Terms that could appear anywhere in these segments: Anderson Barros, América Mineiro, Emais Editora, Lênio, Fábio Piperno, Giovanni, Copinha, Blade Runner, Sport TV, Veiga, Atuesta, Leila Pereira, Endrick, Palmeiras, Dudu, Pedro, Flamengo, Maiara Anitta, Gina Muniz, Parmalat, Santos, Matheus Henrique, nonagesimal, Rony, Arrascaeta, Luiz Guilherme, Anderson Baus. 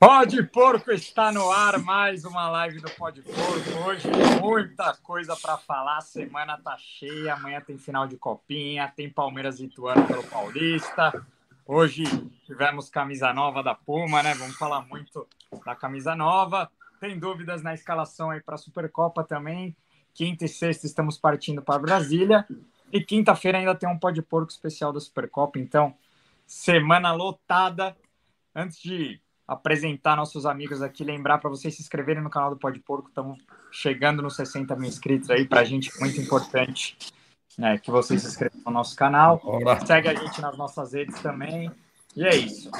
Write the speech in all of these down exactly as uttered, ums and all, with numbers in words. Podporco está no ar, mais uma live do Podporco. Hoje muita coisa para falar, a semana tá cheia, amanhã tem final de Copinha, tem Palmeiras e Ituano pelo Paulista. Hoje tivemos camisa nova da Puma, né? Vamos falar muito da camisa nova. Tem dúvidas na escalação aí para a Supercopa também. Quinta e sexta estamos partindo para Brasília. E quinta-feira ainda tem um Podporco especial da Supercopa, então semana lotada. Antes de apresentar nossos amigos aqui, lembrar para vocês se inscreverem no canal do Podporco, estamos chegando nos sessenta mil inscritos aí, para a gente é muito importante, né, que vocês se inscrevam no nosso canal. Olá. Segue a gente nas nossas redes também, e é isso.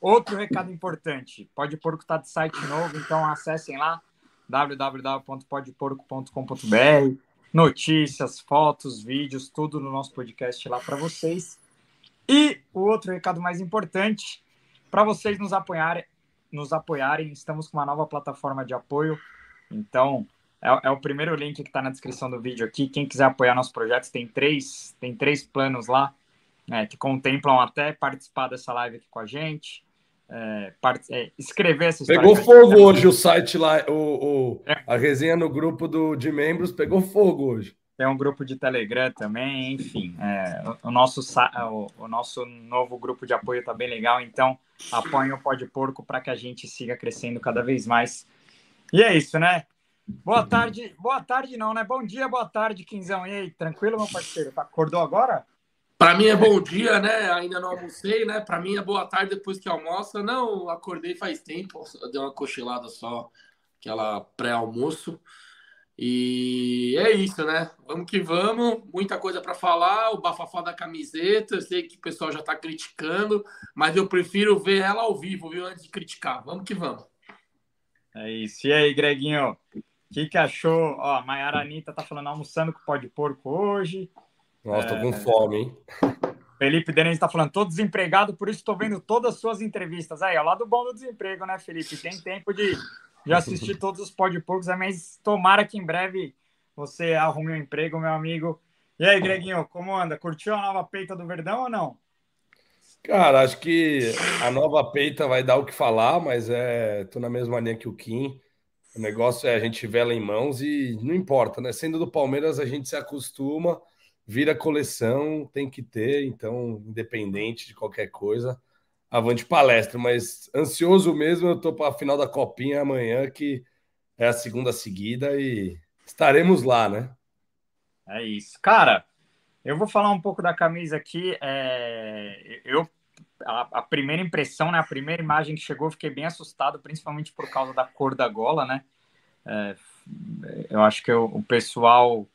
Outro recado importante, Podporco está de site novo, então acessem lá, w w w ponto podporco ponto com ponto b r, notícias, fotos, vídeos, tudo no nosso podcast lá para vocês. E o outro recado mais importante, para vocês nos apoiarem, nos apoiarem, estamos com uma nova plataforma de apoio, então é, é o primeiro link que está na descrição do vídeo aqui, quem quiser apoiar nosso projeto, tem três, tem três planos lá, né, que contemplam até participar dessa live aqui com a gente, é, part... é, escrever essa história. Pegou fogo hoje o site lá, o, o, a resenha no grupo do, de membros pegou fogo hoje. Tem um grupo de Telegram também, enfim, é, o, o, nosso, o, o nosso novo grupo de apoio está bem legal, então apoiem o Podporco para que a gente siga crescendo cada vez mais. E é isso, né? Boa tarde, boa tarde não, né? Bom dia, boa tarde, Quinzão. E aí, tranquilo, meu parceiro? Acordou agora? Para mim é bom dia, né? Ainda não almocei, né? Para mim é boa tarde depois que almoça. Não, acordei faz tempo, dei uma cochilada só, aquela pré-almoço. E é isso, né? Vamos que vamos, muita coisa para falar, o bafafá da camiseta, eu sei que o pessoal já está criticando, mas eu prefiro ver ela ao vivo, viu, antes de criticar. Vamos que vamos. É isso. E aí, Greguinho, o que que achou? Ó, a Maiara Anitta tá falando almoçando com o Podporco hoje. Nossa, tô com é... fome, hein? Felipe Denis tá falando, tô desempregado, por isso tô vendo todas as suas entrevistas. Aí, é o lado bom do desemprego, né, Felipe? Tem tempo de... Já assisti todos os Podporcos, mas tomara que em breve você arrume um emprego, meu amigo. E aí, Greguinho, como anda? Curtiu a nova peita do Verdão ou não? Cara, acho que a nova peita vai dar o que falar, mas é, tô na mesma linha que o Kim. O negócio é a gente vela em mãos e não importa, né? Sendo do Palmeiras, a gente se acostuma, vira coleção, tem que ter, então, independente de qualquer coisa. Avante palestra, mas ansioso mesmo, eu tô para a final da Copinha amanhã, que é a segunda seguida e estaremos lá, né? É isso. Cara, eu vou falar um pouco da camisa aqui, é... eu, a, a primeira impressão, né, a primeira imagem que chegou, eu fiquei bem assustado, principalmente por causa da cor da gola, né? É... Eu acho que eu, o pessoal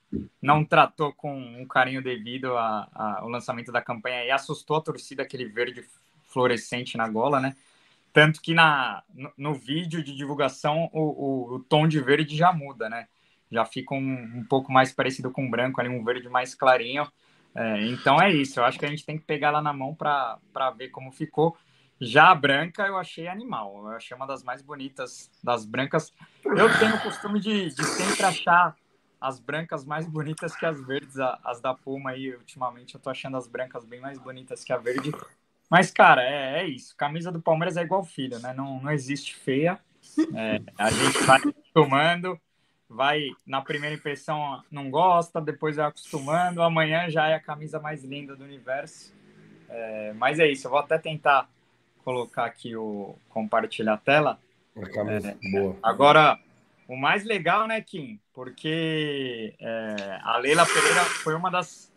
não tratou com um carinho devido a, a, ao lançamento da campanha e assustou a torcida, aquele verde fluorescente na gola, né? Tanto que na, no, no vídeo de divulgação o, o, o tom de verde já muda, né? Já fica um, um pouco mais parecido com branco, ali um verde mais clarinho. É, então é isso, eu acho que a gente tem que pegar lá na mão para ver como ficou. Já a branca eu achei animal, eu achei uma das mais bonitas das brancas. Eu tenho o costume de, de sempre achar as brancas mais bonitas que as verdes, as da Puma aí, ultimamente eu tô achando as brancas bem mais bonitas que a verde. Mas, cara, é, é isso. Camisa do Palmeiras é igual filho, né? Não, não existe feia. É, a gente vai acostumando, vai, na primeira impressão, não gosta, depois vai acostumando. Amanhã já é a camisa mais linda do universo. É, mas é isso. Eu vou até tentar colocar aqui o... compartilhar a tela. A camisa, é, boa. Agora, o mais legal, né, Kim? Porque é, a Leila Pereira foi uma das,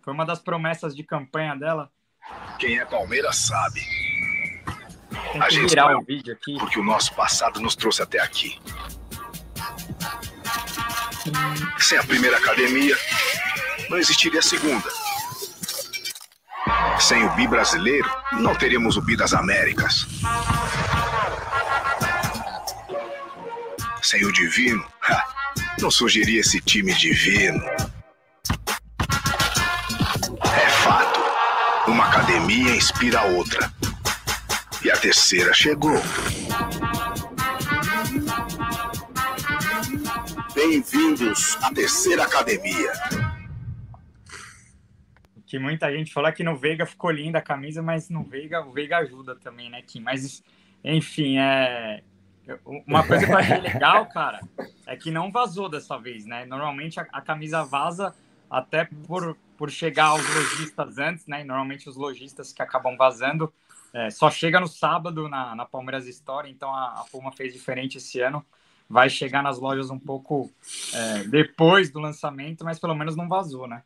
foi uma das promessas de campanha dela. Quem é Palmeiras sabe. A gente virar o vídeo aqui porque o nosso passado nos trouxe até aqui. Sem a primeira academia, não existiria a segunda. Sem o bi brasileiro, não teríamos o bi das Américas. Sem o divino, não surgiria esse time divino. É fato. Uma academia inspira a outra. E a terceira chegou. Bem-vindos à terceira academia. Que muita gente fala que no Veiga ficou linda a camisa, mas no Veiga, o Veiga ajuda também, né, Kim? Mas Enfim, é... uma coisa que eu achei legal, cara, é que não vazou dessa vez, né? Normalmente a, a camisa vaza até por, por chegar aos lojistas antes, né? E normalmente os lojistas que acabam vazando é, só chega no sábado na, na Palmeiras Store, então a, a Puma fez diferente esse ano. Vai chegar nas lojas um pouco é, depois do lançamento, mas pelo menos não vazou, né?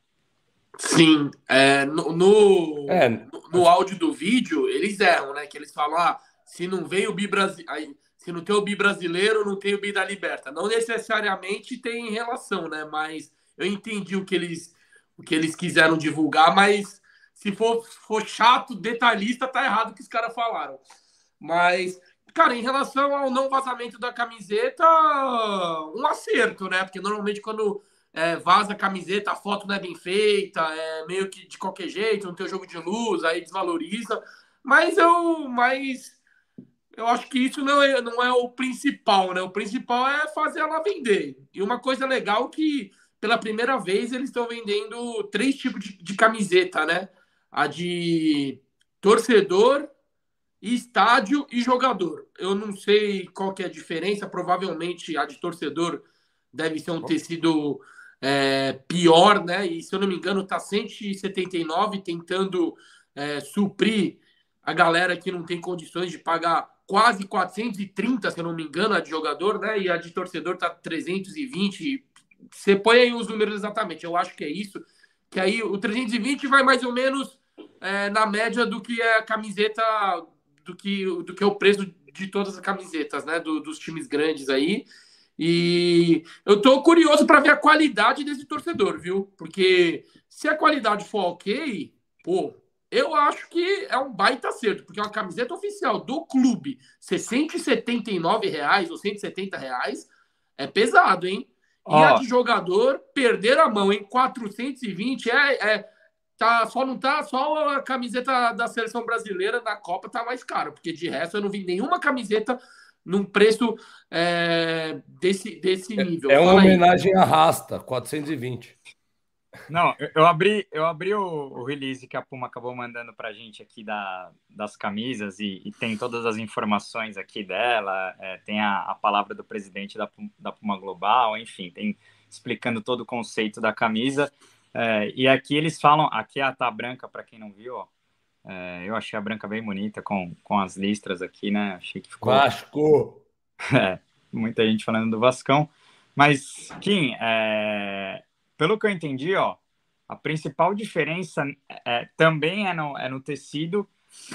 Sim, é, no, no, é. no, no áudio do vídeo, eles erram, né? Que eles falam, ah, se não vem o bi brasileiro, se não tem o bi brasileiro, não tem o bi da Liberta. Não necessariamente tem relação, né? Mas eu entendi o que eles, o que eles quiseram divulgar, mas se for, for chato, detalhista, tá errado o que os caras falaram. Mas, cara, em relação ao não vazamento da camiseta, um acerto, né? Porque normalmente quando... É, vaza a camiseta, a foto não é bem feita, é meio que de qualquer jeito, não tem o jogo de luz, aí desvaloriza. Mas eu, mas eu acho que isso não é, não é o principal, né? O principal é fazer ela vender. E uma coisa legal que, pela primeira vez, eles estão vendendo três tipos de, de camiseta, né? A de torcedor, estádio e jogador. Eu não sei qual que é a diferença, provavelmente a de torcedor deve ser um tecido... É, pior, né? E se eu não me engano, tá cento e setenta e nove, tentando é, suprir a galera que não tem condições de pagar quase quatrocentos e trinta, se eu não me engano, a de jogador, né? E a de torcedor tá trezentos e vinte. Você põe aí os números exatamente, eu acho que é isso. Que aí o trezentos e vinte vai mais ou menos é, na média do que a camiseta, do que, do que é o preço de todas as camisetas, né? Do, dos times grandes aí. E eu tô curioso para ver a qualidade desse torcedor, viu? Porque se a qualidade for ok, pô, eu acho que é um baita acerto, porque é uma camiseta oficial do clube, cento e setenta e nove reais ou cento e setenta reais, é pesado, hein? E oh. a de jogador, perder a mão, hein? quatrocentos e vinte, é, é, tá, só não tá, só a camiseta da seleção brasileira na Copa tá mais cara, porque de resto eu não vi nenhuma camiseta num preço é, desse, desse nível. É, é uma Fala homenagem à Rasta, quatrocentos e vinte. Não, eu, eu abri, eu abri o, o release que a Puma acabou mandando pra gente aqui da, das camisas e, e tem todas as informações aqui dela, é, tem a, a palavra do presidente da, da Puma Global, enfim, tem explicando todo o conceito da camisa. É, e aqui eles falam, aqui é a tá branca, para quem não viu, ó. É, eu achei a branca bem bonita com, com as listras aqui, né? Achei que ficou... Vasco! É, muita gente falando do Vascão. Mas, Kim, é, pelo que eu entendi, ó, a principal diferença é, também é no, é no tecido,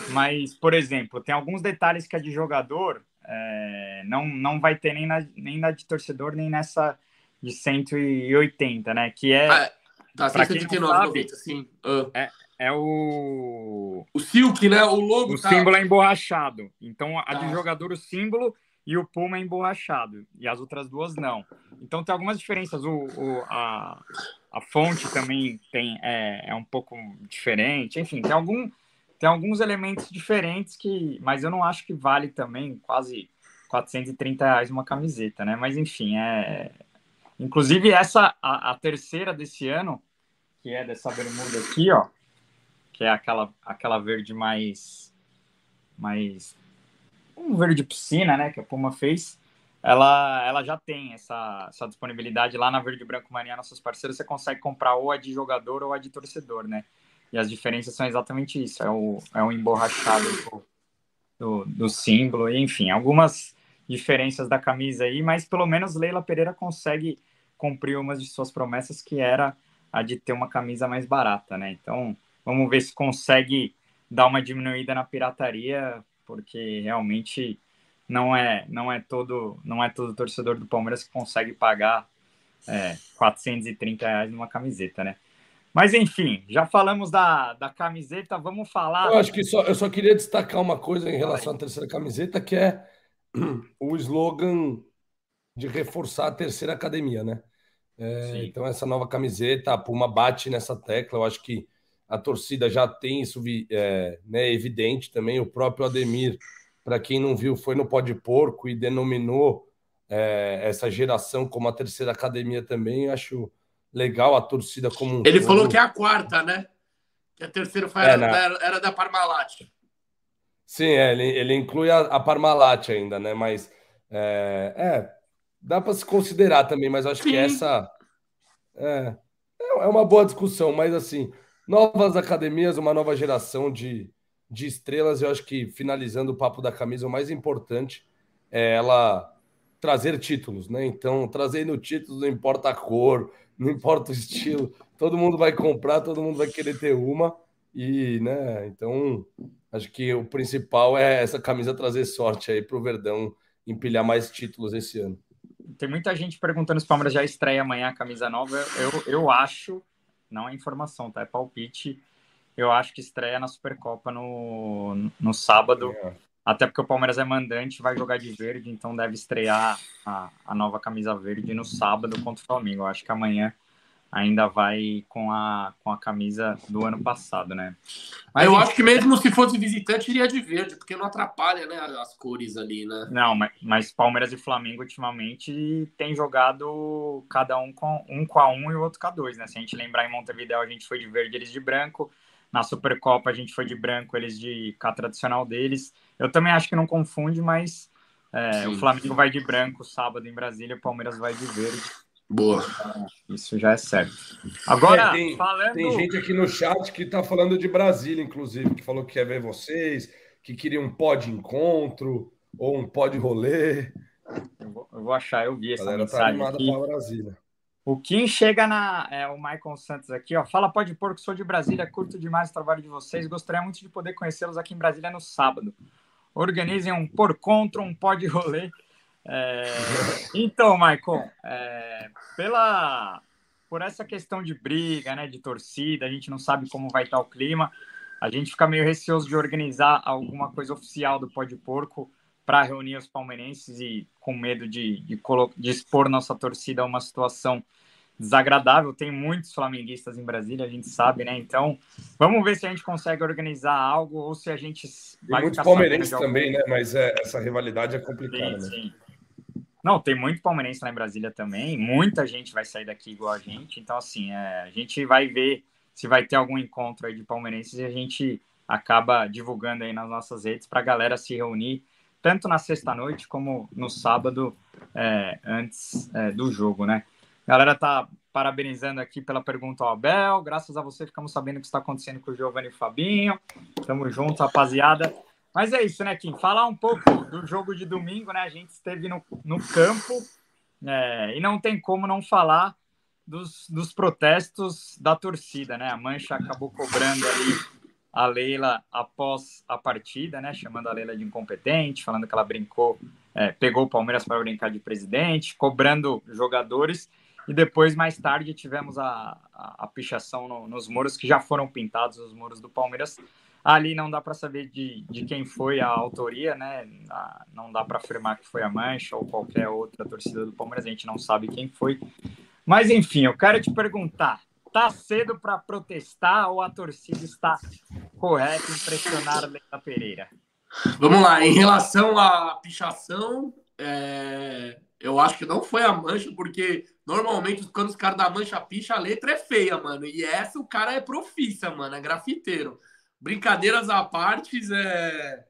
mas, por exemplo, tem alguns detalhes que a de jogador é, não, não vai ter nem na, nem na de torcedor, nem nessa de cento e oitenta, né? Que é... Ah, tá, cento e setenta e nove, sim. Uh. É, É o... O silk, né? O logo. O tá... símbolo é emborrachado. Então, a de ah. jogador, o símbolo e o Puma é emborrachado. E as outras duas, não. Então, tem algumas diferenças. O, o, a, a fonte também tem, é, é um pouco diferente. Enfim, tem, algum, tem alguns elementos diferentes que... Mas eu não acho que vale também quase quatrocentos e trinta reais uma camiseta, né? Mas, enfim, é... Inclusive, essa, a, a terceira desse ano, que é dessa bermuda aqui, ó. Que é aquela, aquela verde mais, mais... Um verde piscina, né? Que a Puma fez. Ela, ela já tem essa, essa disponibilidade lá na Verde Branco Marinha. Nossos parceiros, você consegue comprar ou a de jogador ou a de torcedor, né? E as diferenças são exatamente isso. É o, é o emborrachado do, do, do símbolo. Enfim, algumas diferenças da camisa aí. Mas pelo menos Leila Pereira consegue cumprir umas de suas promessas, que era a de ter uma camisa mais barata, né? Então... Vamos ver se consegue dar uma diminuída na pirataria, porque realmente não é, não é, todo, não é todo torcedor do Palmeiras que consegue pagar é, quatrocentos e trinta reais numa camiseta, né? Mas, enfim, já falamos da, da camiseta, vamos falar... Eu acho que só, eu só queria destacar uma coisa em relação à terceira camiseta, que é o slogan de reforçar a terceira academia, né? É, então, essa nova camiseta, a Puma bate nessa tecla, eu acho que a torcida já tem isso, é, né, evidente também. O próprio Ademir, para quem não viu, foi no Podporco e denominou é, essa geração como a terceira academia também. Eu acho legal a torcida como um Ele todo. Falou que é a quarta, né? Que a terceira foi é, era, era da Parmalat. Sim, é, ele, ele inclui a, a Parmalat ainda, né? Mas é, é dá para se considerar também, mas acho Sim. que essa é, é uma boa discussão, mas assim, novas academias, uma nova geração de, de estrelas, eu acho que finalizando o papo da camisa, o mais importante é ela trazer títulos, né? Então, trazendo títulos, não importa a cor, não importa o estilo, todo mundo vai comprar, todo mundo vai querer ter uma e, né, então acho que o principal é essa camisa trazer sorte aí pro Verdão empilhar mais títulos esse ano. Tem muita gente perguntando se o Palmeiras já estreia amanhã a camisa nova. Eu, eu acho, não é informação, tá? É palpite. Eu acho que estreia na Supercopa no, no sábado. É. Até porque o Palmeiras é mandante, vai jogar de verde, então deve estrear a, a nova camisa verde no sábado contra o Flamengo. Eu acho que amanhã ainda vai com a, com a camisa do ano passado, né? Mas eu gente... acho que mesmo se fosse visitante, iria de verde, porque não atrapalha, né, as cores ali, né? Não, mas, mas Palmeiras e Flamengo ultimamente tem jogado cada um com um com a um e o outro com a dois, né? Se a gente lembrar, em Montevidéu a gente foi de verde, eles de branco. Na Supercopa a gente foi de branco, eles de cá tradicional deles. Eu também acho que não confunde, mas é, o Flamengo vai de branco sábado em Brasília, o Palmeiras vai de verde. Boa. Isso já é certo. Agora, é, tem, falando... tem gente aqui no chat que tá falando de Brasília, inclusive, que falou que quer ver vocês, que queria um pó de encontro ou um pó de rolê. Eu vou, eu vou achar, eu vi essa galera mensagem tá aqui. Pra Brasília. O Kim chega na... É, o Michael Santos aqui, ó. Fala, Podporco, sou de Brasília, curto demais o trabalho de vocês. Gostaria muito de poder conhecê-los aqui em Brasília no sábado. Organizem um por contra, um pó de rolê. É... Então, Michael, é... Pela... por essa questão de briga, né, de torcida, a gente não sabe como vai estar o clima. A gente fica meio receoso de organizar alguma coisa oficial do Podporco para reunir os palmeirenses e com medo de, de, colo... de expor nossa torcida a uma situação desagradável. Tem muitos flamenguistas em Brasília, a gente sabe, né? Então, vamos ver se a gente consegue organizar algo ou se a gente... Tem muito palmeirense também, né? Mas é, essa rivalidade é complicada, sim, né? Sim. Não, tem muito palmeirense lá em Brasília também. Muita gente vai sair daqui igual a gente. Então, assim, é, a gente vai ver se vai ter algum encontro aí de palmeirenses e a gente acaba divulgando aí nas nossas redes para a galera se reunir tanto na sexta-noite como no sábado, é, antes é, do jogo, né? A galera tá parabenizando aqui pela pergunta ao Abel. Graças a você, ficamos sabendo o que está acontecendo com o Giovanni e o Fabinho. Tamo junto, rapaziada. Mas é isso, né, Kim? Falar um pouco do jogo de domingo, né? A gente esteve no, no campo é, e não tem como não falar dos, dos protestos da torcida, né? A Mancha acabou cobrando ali a Leila após a partida, né, chamando a Leila de incompetente, falando que ela brincou, é, pegou o Palmeiras para brincar de presidente, cobrando jogadores, e depois, mais tarde, tivemos a, a, a pichação no, nos muros, que já foram pintados os muros do Palmeiras. Ali não dá para saber de, de quem foi a autoria, né, a, não dá para afirmar que foi a Mancha ou qualquer outra torcida do Palmeiras, a gente não sabe quem foi. Mas, enfim, eu quero te perguntar, tá cedo para protestar ou a torcida está correta em pressionar a Leila Pereira? Vamos lá, em relação à pichação, é... eu acho que não foi a Mancha, porque normalmente quando os caras da Mancha picham, a letra é feia, mano. E essa o cara é profissa, mano, é grafiteiro. Brincadeiras à parte, é...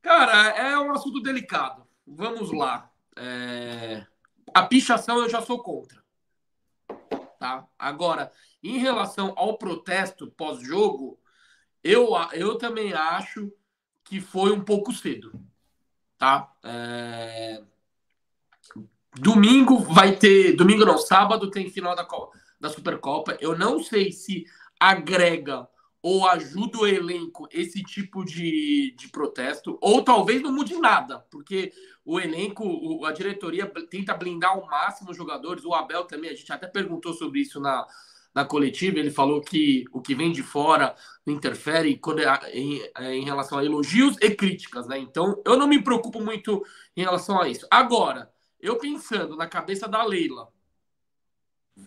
cara, é um assunto delicado. Vamos lá. É... A pichação eu já sou contra. Tá? Agora, em relação ao protesto pós-jogo, eu, eu também acho que foi um pouco cedo. Tá? É... Domingo vai ter... Domingo não, sábado tem final da, Copa, da Supercopa. Eu não sei se agrega ou ajuda o elenco esse tipo de, de protesto, ou talvez não mude nada, porque o elenco, a diretoria tenta blindar ao máximo os jogadores. O Abel também, a gente até perguntou sobre isso na, na coletiva, ele falou que o que vem de fora interfere quando é, em, é, em relação a elogios e críticas, né? Então, eu não me preocupo muito em relação a isso. Agora, eu pensando na cabeça da Leila,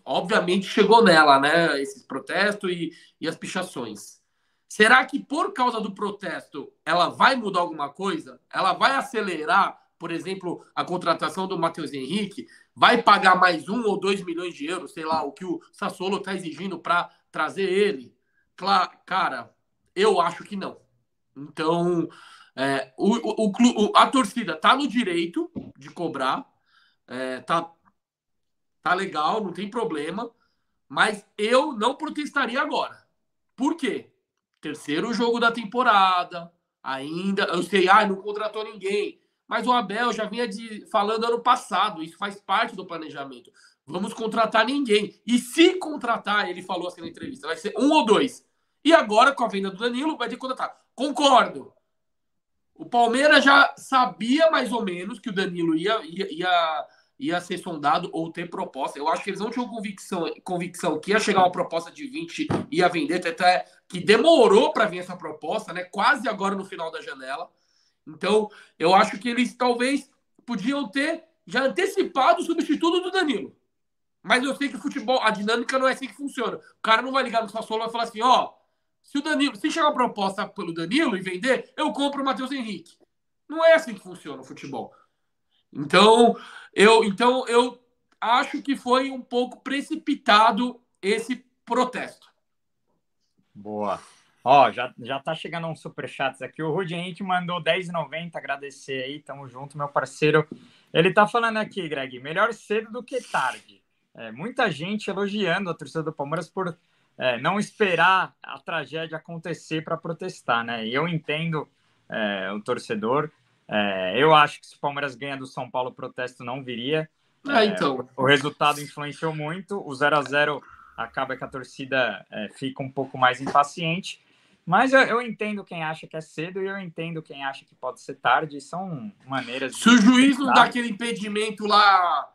obviamente chegou nela, né, esses protestos e, e as pichações. Será que por causa do protesto ela vai mudar alguma coisa? Ela vai acelerar, por exemplo, a contratação do Matheus Henrique? Vai pagar mais um ou dois milhões de euros, sei lá, o que o Sassuolo está exigindo para trazer ele? Claro, cara, eu acho que não. Então, É, o, o, o, a torcida tá no direito de cobrar, é, tá, tá legal, não tem problema, mas eu não protestaria agora. Por quê? Terceiro jogo da temporada, ainda, eu sei, ah, não contratou ninguém, mas o Abel já vinha de, falando ano passado, isso faz parte do planejamento. Vamos contratar ninguém. E se contratar, ele falou assim na entrevista, vai ser um ou dois. E agora, com a venda do Danilo, vai ter que contratar. Concordo. O Palmeiras já sabia mais ou menos que o Danilo ia, ia, ia, ia ser sondado ou ter proposta. Eu acho que eles não tinham convicção, convicção que ia chegar uma proposta de vinte e ia vender, até que demorou para vir essa proposta, né? Quase agora no final da janela. Então, eu acho que eles talvez podiam ter já antecipado o substituto do Danilo. Mas eu sei que o futebol, a dinâmica não é assim que funciona. O cara não vai ligar no Sassuolo e vai falar assim, ó... Se o Danilo, se chegar uma proposta pelo Danilo e vender, eu compro o Matheus Henrique. Não é assim que funciona o futebol. Então, eu, então, eu acho que foi um pouco precipitado esse protesto. Boa. Ó, já, já tá chegando uns superchats aqui. O Rudy Henrique mandou dez reais e noventa centavos, agradecer aí. Tamo junto, meu parceiro. Ele tá falando aqui, Greg, melhor cedo do que tarde. É, muita gente elogiando a torcida do Palmeiras por... É, não esperar a tragédia acontecer para protestar, né? E eu entendo é, o torcedor. É, eu acho que se o Palmeiras ganha do São Paulo, o protesto não viria. Ah, então. É, o, o resultado influenciou muito. O zero a zero acaba que a torcida é, fica um pouco mais impaciente. Mas eu, eu entendo quem acha que é cedo e eu entendo quem acha que pode ser tarde. São maneiras... Se o juiz não dá aquele impedimento lá...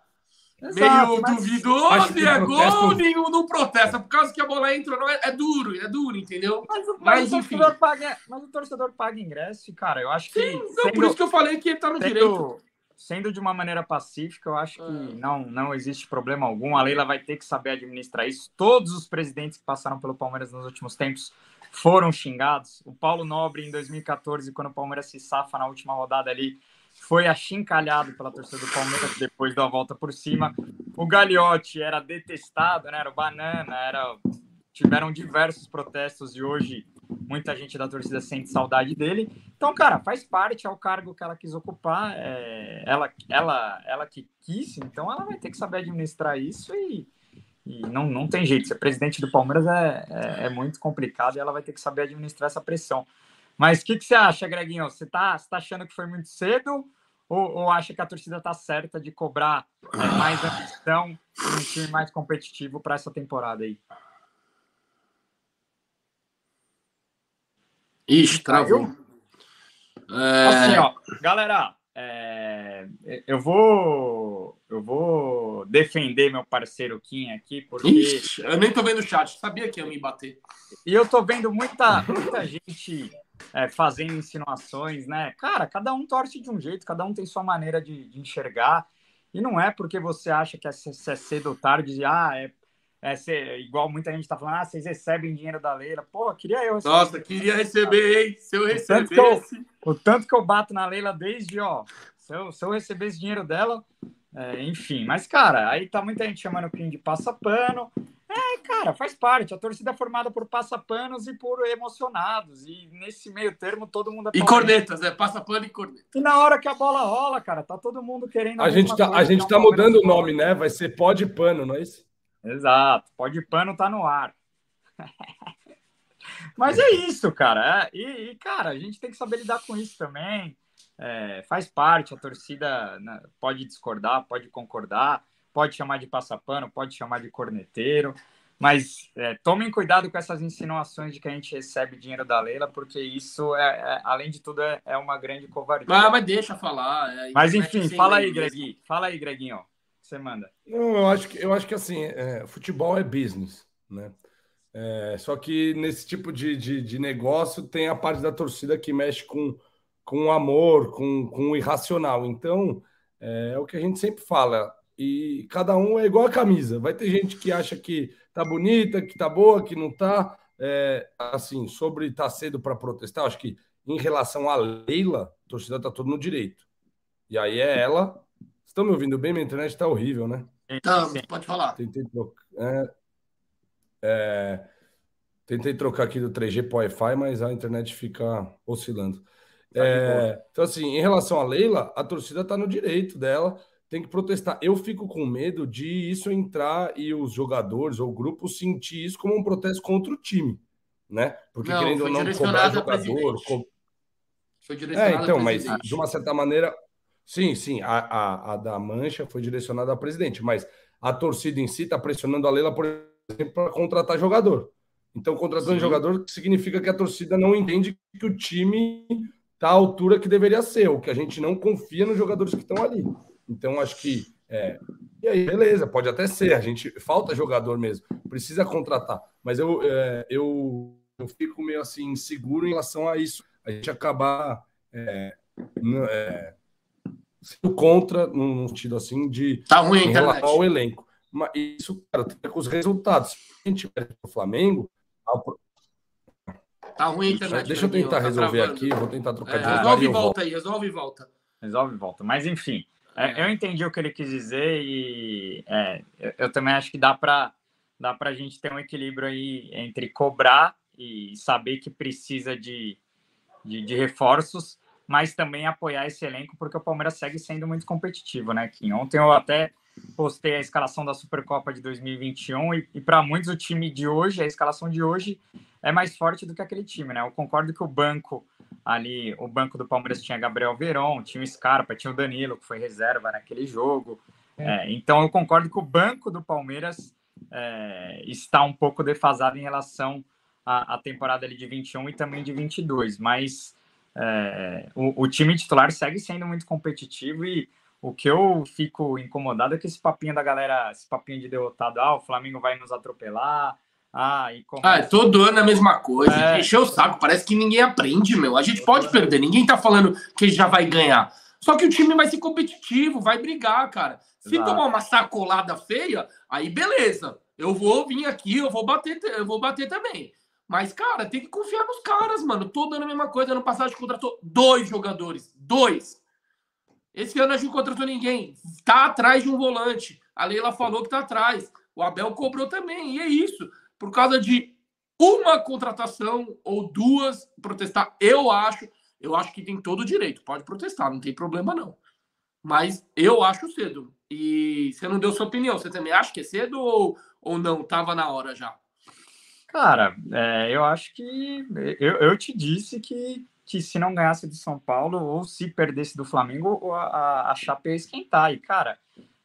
Exato, meio mas, duvidoso mas e é gol, nenhum não protesta. Por causa que a bola entra, não é, é duro, é duro, entendeu? Mas, o, mas, mas, enfim. O torcedor paga, mas o torcedor paga ingresso, cara. Eu acho que. Sim, não, sendo, por isso que eu falei que ele tá no sendo, direito. Sendo de uma maneira pacífica, eu acho que é. não, não existe problema algum. A Leila vai ter que saber administrar isso. Todos os presidentes que passaram pelo Palmeiras nos últimos tempos foram xingados. O Paulo Nobre, em dois mil e quatorze, quando o Palmeiras se safa na última rodada ali, foi achincalhado pela torcida do Palmeiras depois da volta por cima. O Gagliotti era detestado, né? Era o Banana, era... tiveram diversos protestos e hoje muita gente da torcida sente saudade dele. Então, cara, faz parte, é o cargo que ela quis ocupar, é... ela, ela, ela que quis, então ela vai ter que saber administrar isso e, e não, não tem jeito. Ser presidente do Palmeiras é, é, é muito complicado e ela vai ter que saber administrar essa pressão. Mas o que, que você acha, Greguinho? Você está tá achando que foi muito cedo ou, ou acha que a torcida está certa de cobrar é, mais ambição e um time mais competitivo para essa temporada aí? Ixi, travou. É... Assim, ó, galera, é, eu, vou, eu vou defender meu parceiro Kim aqui, porque... Ixi, eu nem tô vendo o chat, sabia que ia me bater. E eu tô vendo muita, muita gente... É, fazendo insinuações, né? Cara, cada um torce de um jeito, cada um tem sua maneira de, de enxergar. E não é porque você acha que é, se é cedo ou tarde, ah, é, é ser, igual muita gente tá falando, ah, vocês recebem dinheiro da Leila. Pô, queria eu receber. Nossa, queria receber, hein? Se eu recebesse. O tanto que eu bato na Leila desde, ó, se eu, se eu receber esse dinheiro dela, é, enfim. Mas, cara, aí tá muita gente chamando o Kim de passapano. É, cara, faz parte. A torcida é formada por passapanos e por emocionados. E nesse meio termo, todo mundo... É e cornetas, é passapano e corneta. E na hora que a bola rola, cara, tá todo mundo querendo... A gente tá, a gente tá mudando o nome, né? Vai ser pó de pano, não é isso? Exato. Pó de pano tá no ar. Mas é isso, cara. E, e, cara, a gente tem que saber lidar com isso também. É, faz parte. A torcida pode discordar, pode concordar. Pode chamar de passapano, pode chamar de corneteiro, mas é, tomem cuidado com essas insinuações de que a gente recebe dinheiro da Leila, porque isso, é, é, além de tudo, é, é uma grande covardia. Ah, mas deixa falar. É, mas enfim, fala aí, Greguinho. Fala aí, Greguinho, ó, você manda. Não, eu acho que, eu acho que assim, é, futebol é business, né? É, só que nesse tipo de, de, de negócio tem a parte da torcida que mexe com, com amor, com, com o irracional. Então, é, é o que a gente sempre fala. E cada um é igual a camisa. Vai ter gente que acha que tá bonita, que tá boa, que não tá. É, assim, sobre tá cedo para protestar, acho que em relação à Leila, a torcida tá todo no direito. E aí é ela... Estão me ouvindo bem? Minha internet tá horrível, né? Então, pode falar. Tentei trocar, é, é, tentei trocar aqui do três G para o Wi-Fi, mas a internet fica oscilando. É, então, assim, em relação à Leila, a torcida está no direito dela, tem que protestar. Eu fico com medo de isso entrar e os jogadores ou o grupo sentir isso como um protesto contra o time, né? Porque não, querendo ou não cobrar jogador... Co... Foi direcionado é, então, mas de uma certa maneira... Sim, sim, a, a, a da Mancha foi direcionada ao presidente, mas a torcida em si está pressionando a Leila, por exemplo, para contratar jogador. Então, contratando sim. jogador significa que a torcida não entende que o time... tá à altura que deveria ser, ou que a gente não confia nos jogadores que estão ali. Então, acho que... É, e aí, beleza, pode até ser. A gente... Falta jogador mesmo. Precisa contratar. Mas eu, é, eu, eu fico meio assim, inseguro em relação a isso. A gente acabar é, é, sendo contra, num sentido assim, de... Tá ruim, em relação ao elenco. Mas isso, cara, tem com os resultados. Se a gente perde o Flamengo... A... Tá ruim a internet. Deixa eu tentar resolver aqui, vou tentar trocar de lugar. Resolve e volta aí, resolve e volta. Resolve e volta. Mas, enfim, é. eu entendi o que ele quis dizer e é, eu, eu também acho que dá para dá para a gente ter um equilíbrio aí entre cobrar e saber que precisa de, de, de reforços, mas também apoiar esse elenco, porque o Palmeiras segue sendo muito competitivo, né, Kim? Ontem eu até postei a escalação da Supercopa de dois mil e vinte e um e, e para muitos o time de hoje, a escalação de hoje é mais forte do que aquele time, né? Eu concordo que o banco ali, o banco do Palmeiras tinha Gabriel Veron, tinha o Scarpa, tinha o Danilo, que foi reserva naquele jogo. É. É, então eu concordo que o banco do Palmeiras é, está um pouco defasado em relação à, à temporada ali de vinte e um e também de vinte e dois, mas é, o, o time titular segue sendo muito competitivo e o que eu fico incomodado é que esse papinho da galera, esse papinho de derrotado, ah, o Flamengo vai nos atropelar, ah, e começa... Ah, todo ano a mesma coisa, é. encheu o saco, parece que ninguém aprende, meu, a gente pode perder, ninguém tá falando que já vai ganhar, só que o time vai ser competitivo, vai brigar, cara, se Exato. tomar uma sacolada feia, aí beleza, eu vou vir aqui, eu vou bater, eu vou bater também, mas, cara, tem que confiar nos caras, mano, todo ano a mesma coisa, ano passado a gente contratou dois jogadores, dois, esse ano a gente contratou ninguém. Tá atrás de um volante. A Leila falou que tá atrás. O Abel cobrou também. E é isso. Por causa de uma contratação ou duas, protestar, eu acho. Eu acho que tem todo o direito. Pode protestar, não tem problema não. Mas eu acho cedo. E você não deu sua opinião. Você também acha que é cedo ou, ou não? Tava na hora já. Cara, é, eu acho que... Eu, eu te disse que... que se não ganhasse do São Paulo ou se perdesse do Flamengo, a, a chapa ia esquentar. E, cara,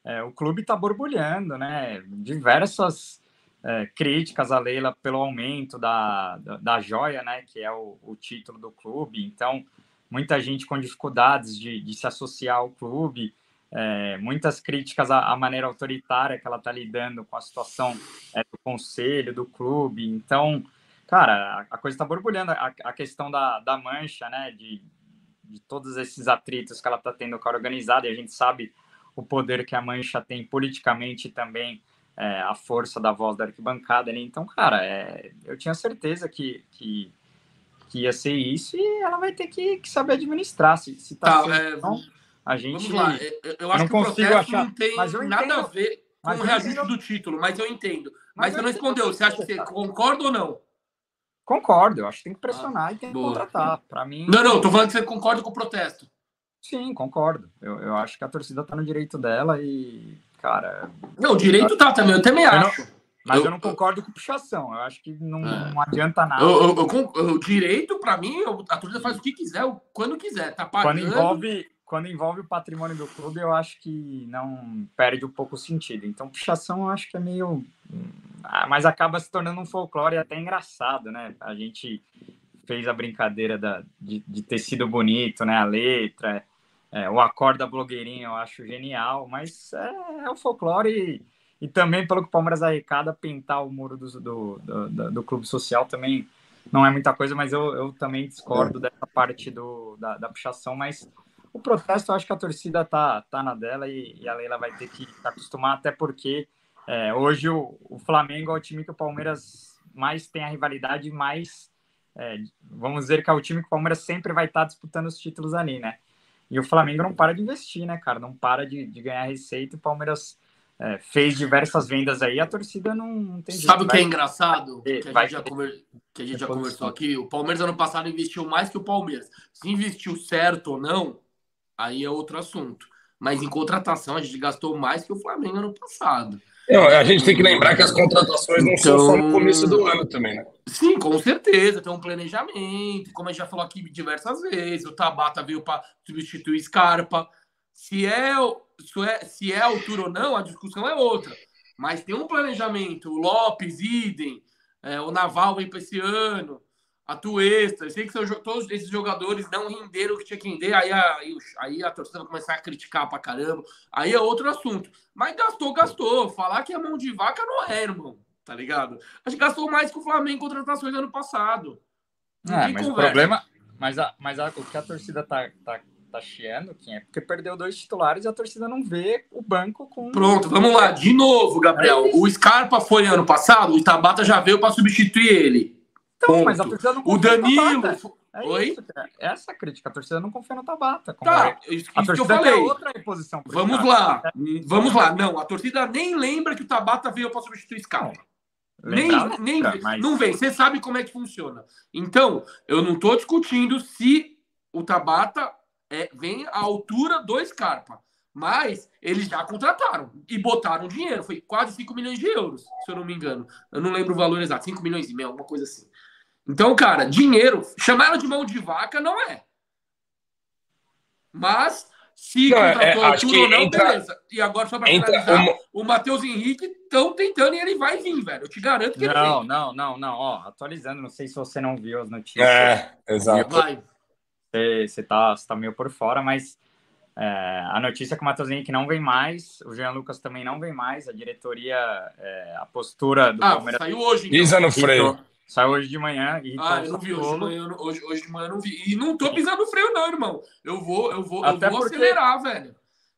é, o clube tá borbulhando, né? Diversas é, críticas à Leila pelo aumento da, da, da joia, né? Que é o, o título do clube. Então, muita gente com dificuldades de, de se associar ao clube. É, muitas críticas à, à maneira autoritária que ela tá lidando com a situação é, do conselho, do clube. Então... Cara, a coisa tá borbulhando, a questão da, da mancha, né, de, de todos esses atritos que ela tá tendo com a organizada, e a gente sabe o poder que a mancha tem politicamente também, é, a força da voz da arquibancada ali, então, cara, é, eu tinha certeza que, que, que ia ser isso, e ela vai ter que, que saber administrar, se, se tá, tá certo, é, então, a gente... Vamos lá, eu, eu acho eu não que o processo achar, não tem mas eu nada a ver com o reajuste eu... do título, mas eu entendo, mas, mas você não respondeu, você acha que você concorda ou não? Concordo, eu acho que tem que pressionar ah, e tem que boa. contratar. Pra mim... Não, não, tô falando que você concorda com o protesto. Sim, concordo. Eu, eu acho que a torcida tá no direito dela e, cara... Não, o direito eu... tá também, eu também eu acho. Não... Mas eu... eu não concordo com pichação, eu acho que não, é. não adianta nada. Eu, eu, eu, eu, direito, pra mim, eu, a torcida faz o que quiser, quando quiser, tá pagando... Quando envolve, quando envolve o patrimônio do clube, eu acho que não perde um pouco o sentido. Então, pichação eu acho que é meio... Mas acaba se tornando um folclore até engraçado, né? A gente fez a brincadeira da, de, de ter sido bonito, né? A letra, é, o acorda blogueirinho eu acho genial, mas é, é o folclore e, e também, pelo que o Palmeiras arrecada, pintar o muro do, do, do, do clube social também não é muita coisa, mas eu, eu também discordo dessa parte do, da, da puxação, mas o protesto eu acho que a torcida tá, tá na dela e, e a Leila vai ter que se acostumar, até porque... É, hoje o, o Flamengo é o time que o Palmeiras mais tem a rivalidade, mais é, vamos dizer que é o time que o Palmeiras sempre vai estar disputando os títulos ali, né? E o Flamengo não para de investir, né, cara? Não para de, de ganhar receita. O Palmeiras é, fez diversas vendas aí, a torcida não, não tem jeito. Sabe o que é engraçado? Ter, que a gente já, conver... que a gente já conversou aqui. O Palmeiras ano passado investiu mais que o Palmeiras. Se investiu certo ou não, aí é outro assunto. Mas em contratação a gente gastou mais que o Flamengo ano passado. Não, a gente tem que lembrar que as contratações não então... são só no começo do ano também, né? Sim, com certeza, tem um planejamento, como a gente já falou aqui diversas vezes, o Tabata veio para substituir Scarpa. Se é, se é altura ou não, a discussão é outra, mas tem um planejamento, o Lopes, Idem, é, o Navarro vem para esse ano, a Atuesta, eu sei que são, todos esses jogadores não renderam o que tinha que render, aí a, aí a torcida vai começar a criticar pra caramba, aí é outro assunto. Mas gastou, gastou. Falar que é mão de vaca não é, irmão, tá ligado? A gente gastou mais que o Flamengo em contratações ano passado. Não ah, tem mas conversa. O problema... Mas, a, mas a, o que a torcida tá, tá, tá chiando, quem é? Porque perdeu dois titulares e a torcida não vê o banco com... Pronto, vamos lá. De novo, Gabriel. O Scarpa foi ano passado, o Tabata já veio pra substituir ele. Então, mas a torcida não confia o Danilo... no Tabata. É Oi? Isso, essa é a crítica. A torcida não confia no Tabata. Tá, é... isso, a isso que eu falei. Outra imposição vamos Scarpa, lá, né? vamos lá. Não, a torcida nem lembra que o Tabata veio para substituir Scarpa. Nem, nem mas... Não vem. Você sabe como é que funciona. Então, eu não estou discutindo se o Tabata é, vem à altura do Scarpa. Mas eles já contrataram e botaram dinheiro. Foi quase cinco milhões de euros, se eu não me engano. Eu não lembro o valor exato. cinco milhões e meio, alguma coisa assim. Então, cara, dinheiro, chamar ela de mão de vaca não é. Mas, se não, contratou é, tudo ou não, entra, beleza. E agora, só pra finalizar, o, o Matheus Henrique estão tentando e ele vai vir, velho. Eu te garanto que não, ele vai. Não, não, não, não. Ó, atualizando, não sei se você não viu as notícias. É, exato. Vai. Você, você, tá, você tá meio por fora, mas é, a notícia é que o Matheus Henrique não vem mais, o Jean Lucas também não vem mais, a diretoria, é, a postura do ah, Palmeiras... saiu hoje, então. Pisa no freio. Saiu hoje de manhã. E ah, eu não vi hoje de manhã. Hoje, hoje de manhã eu não vi. E não tô pisando no freio, não, irmão. Eu vou, eu vou, eu vou porque... acelerar, velho.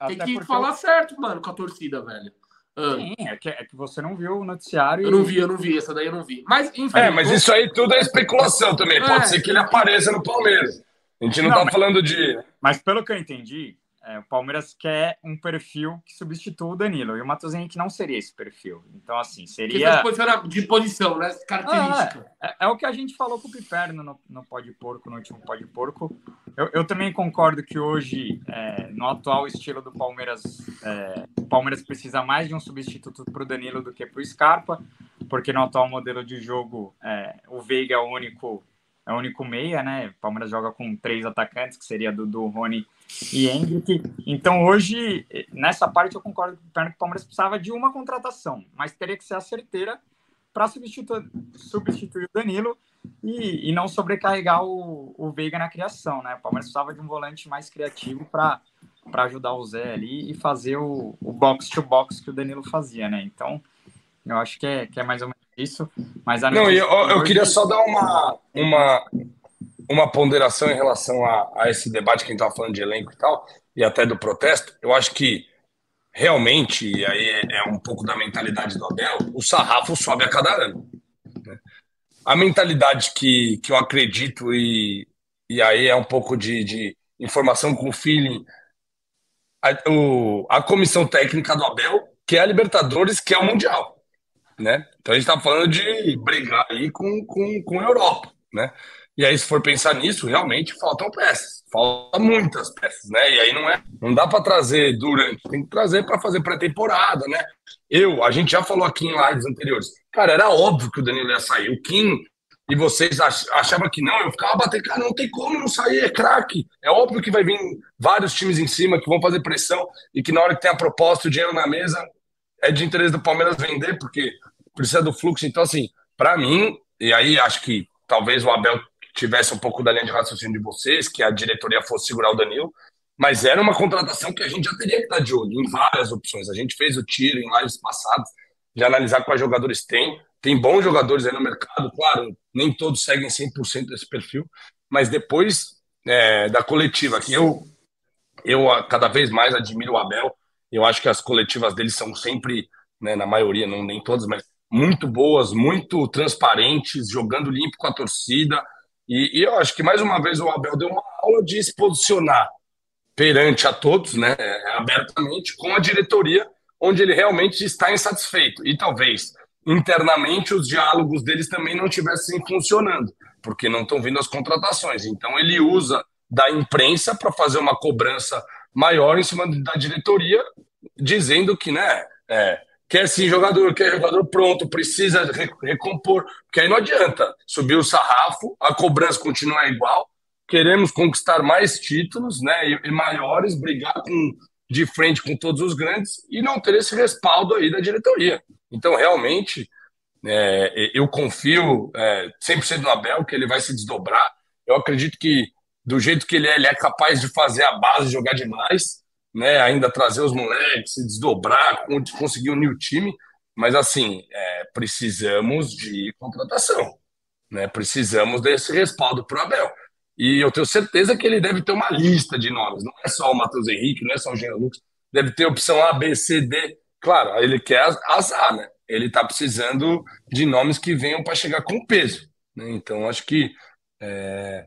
Tem até que porque... falar certo, mano, com a torcida, velho. Ah. Sim, é que, é que você não viu o noticiário. Eu não vi, eu não vi. Essa daí eu não vi. Mas, enfim, é, mas isso aí tudo é especulação também. É. Pode ser que ele apareça no Palmeiras. A gente não, não tá mas... falando de... Mas pelo que eu entendi, é, o Palmeiras quer um perfil que substitua o Danilo. E o Matheus Henrique não seria esse perfil. Então, assim, seria... de posição, né? Característica. Ah, é, é o que a gente falou com o Piperno no, no Podporco, no último Podporco. Eu, eu também concordo que hoje, é, no atual estilo do Palmeiras, é, o Palmeiras precisa mais de um substituto para o Danilo do que para o Scarpa, porque no atual modelo de jogo, é, o Veiga é o único... É o único meia, né? O Palmeiras joga com três atacantes, que seria Dudu, Rony e Endrick. Então, hoje, nessa parte, eu concordo com o Palmeiras precisava de uma contratação, mas teria que ser a certeira para substituir, substituir o Danilo e, e não sobrecarregar o, o Veiga na criação, né? O Palmeiras precisava de um volante mais criativo para ajudar o Zé ali e fazer o box-to-box que o Danilo fazia, né? Então, eu acho que é, que é mais ou menos isso, mas a não, eu, eu queria só dar uma, uma, uma ponderação em relação a, a esse debate que a gente estava falando de elenco e tal, e até do protesto. Eu acho que realmente, e aí é um pouco da mentalidade do Abel, o sarrafo sobe a cada ano. A mentalidade que, que eu acredito, e, e aí é um pouco de, de informação com feeling, a, o, a comissão técnica do Abel, que é a Libertadores, que é o Mundial. Né? Então a gente está falando de brigar aí com, com, com a Europa, né? E aí, se for pensar nisso, realmente faltam peças, faltam muitas peças, né? E aí não é, não dá para trazer durante, tem que trazer para fazer pré-temporada, né? Eu, a gente já falou aqui em lives anteriores, cara, era óbvio que o Danilo ia sair, o Kim e vocês achavam que não, eu ficava batendo, cara, não tem como não sair, é craque, é óbvio que vai vir vários times em cima que vão fazer pressão e que na hora que tem a proposta, o dinheiro na mesa, é de interesse do Palmeiras vender, porque precisa do fluxo. Então, assim, para mim, e aí acho que talvez o Abel tivesse um pouco da linha de raciocínio de vocês, que a diretoria fosse segurar o Danilo, mas era uma contratação que a gente já teria que estar de olho em várias opções. A gente fez o tiro em lives passadas, de analisar quais jogadores tem. Tem bons jogadores aí no mercado, claro, nem todos seguem cem por cento desse perfil, mas depois é, da coletiva, que eu, eu cada vez mais admiro o Abel. Eu acho que as coletivas deles são sempre, né, na maioria, não nem todas, mas muito boas, muito transparentes, jogando limpo com a torcida. E, e eu acho que, mais uma vez, o Abel deu uma aula de se posicionar perante a todos, né, abertamente, com a diretoria, onde ele realmente está insatisfeito. E talvez, internamente, os diálogos deles também não estivessem funcionando, porque não estão vindo as contratações. Então, ele usa da imprensa para fazer uma cobrança maior em cima da diretoria, dizendo que, né, é, quer sim jogador, quer jogador pronto, precisa recompor, porque aí não adianta subir o sarrafo, a cobrança continua igual, queremos conquistar mais títulos, né, e, e maiores, brigar com, de frente com todos os grandes e não ter esse respaldo aí da diretoria. Então, realmente, é, eu confio é, cem por cento no Abel, que ele vai se desdobrar. Eu acredito que do jeito que ele é, ele é capaz de fazer a base jogar demais, né? Ainda trazer os moleques, se desdobrar, conseguir unir o time. Mas, assim, é, precisamos de contratação, né? Precisamos desse respaldo para o Abel. E eu tenho certeza que ele deve ter uma lista de nomes. Não é só o Matheus Henrique, não é só o Jean Lucas. Deve ter opção A, B, C, D. Claro, ele quer azar, né? Ele está precisando de nomes que venham para chegar com peso, né? Então, acho que... É...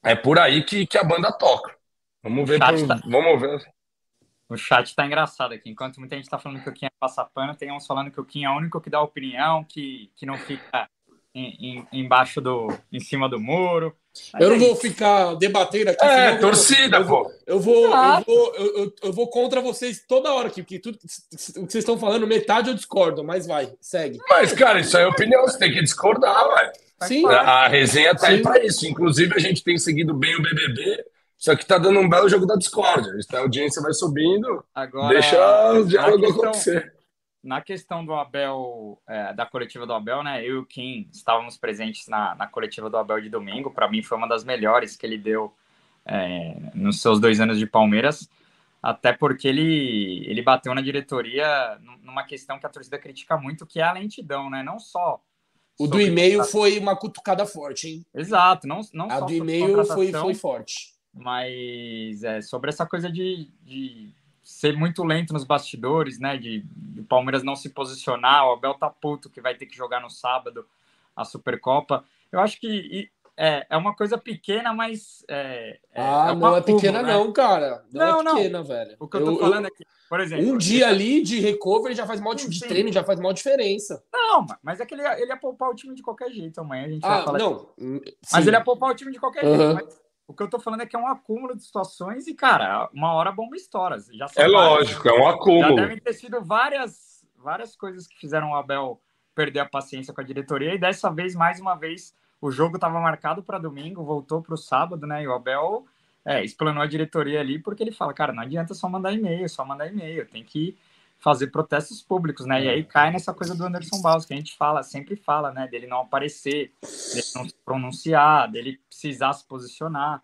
É por aí que, que a banda toca. Vamos ver. Pro... Tá... Vamos ver. O chat tá engraçado aqui. Enquanto muita gente tá falando que o Quinha passa pano, tem uns falando que o Quinha é o único que dá opinião, que, que não fica em, em, embaixo do... em cima do muro. Mas eu não é vou isso. ficar debatendo aqui. É, eu torcida, vou, pô. Eu vou, eu, vou, eu, vou eu, eu vou contra vocês toda hora aqui, porque tudo o que vocês estão falando, metade eu discordo, mas vai, segue. Mas, cara, isso é opinião, você tem que discordar, velho. Sim. A resenha tá aí para isso. Inclusive, a gente tem seguido bem o B B B, só que tá dando um belo jogo da discórdia. A audiência vai subindo, agora, deixa o diálogo acontecer. Na questão do Abel, é, da coletiva do Abel, né? Eu e o Kim estávamos presentes na, na coletiva do Abel de domingo. Para mim, foi uma das melhores que ele deu é, nos seus dois anos de Palmeiras, até porque ele, ele bateu na diretoria numa questão que a torcida critica muito, que é a lentidão, né? Não só O do e-mail foi uma cutucada forte, hein? Exato. Não, não a só do e-mail foi, foi forte. Mas é, sobre essa coisa de, de ser muito lento nos bastidores, né? De, de Palmeiras não se posicionar, o Abel tá puto que vai ter que jogar no sábado a Supercopa. Eu acho que é, é uma coisa pequena, mas... É, é, ah, é não é pequena né? não, cara. Não, não é pequena, não. velho. O que eu tô eu, falando eu... aqui... Por exemplo, um dia eu... ali de recovery já faz mal de sim, sim. treino, já faz mal diferença. Não, mas é que ele ia, ele ia poupar o time de qualquer jeito amanhã. A gente ah, vai falar não. Mas ele ia poupar o time de qualquer uhum. jeito. Mas o que eu tô falando é que é um acúmulo de situações e, cara, uma hora a bomba estoura. Já é várias, lógico, é um acúmulo. Já devem ter sido várias, várias coisas que fizeram o Abel perder a paciência com a diretoria. E dessa vez, mais uma vez, o jogo tava marcado para domingo, voltou para o sábado, né? E o Abel... É, explanou a diretoria ali porque ele fala, cara, não adianta só mandar e-mail, só mandar e-mail, tem que fazer protestos públicos, né? E aí cai nessa coisa do Anderson Baus, que a gente fala, sempre fala, né? Dele não aparecer, dele não se pronunciar, dele precisar se posicionar.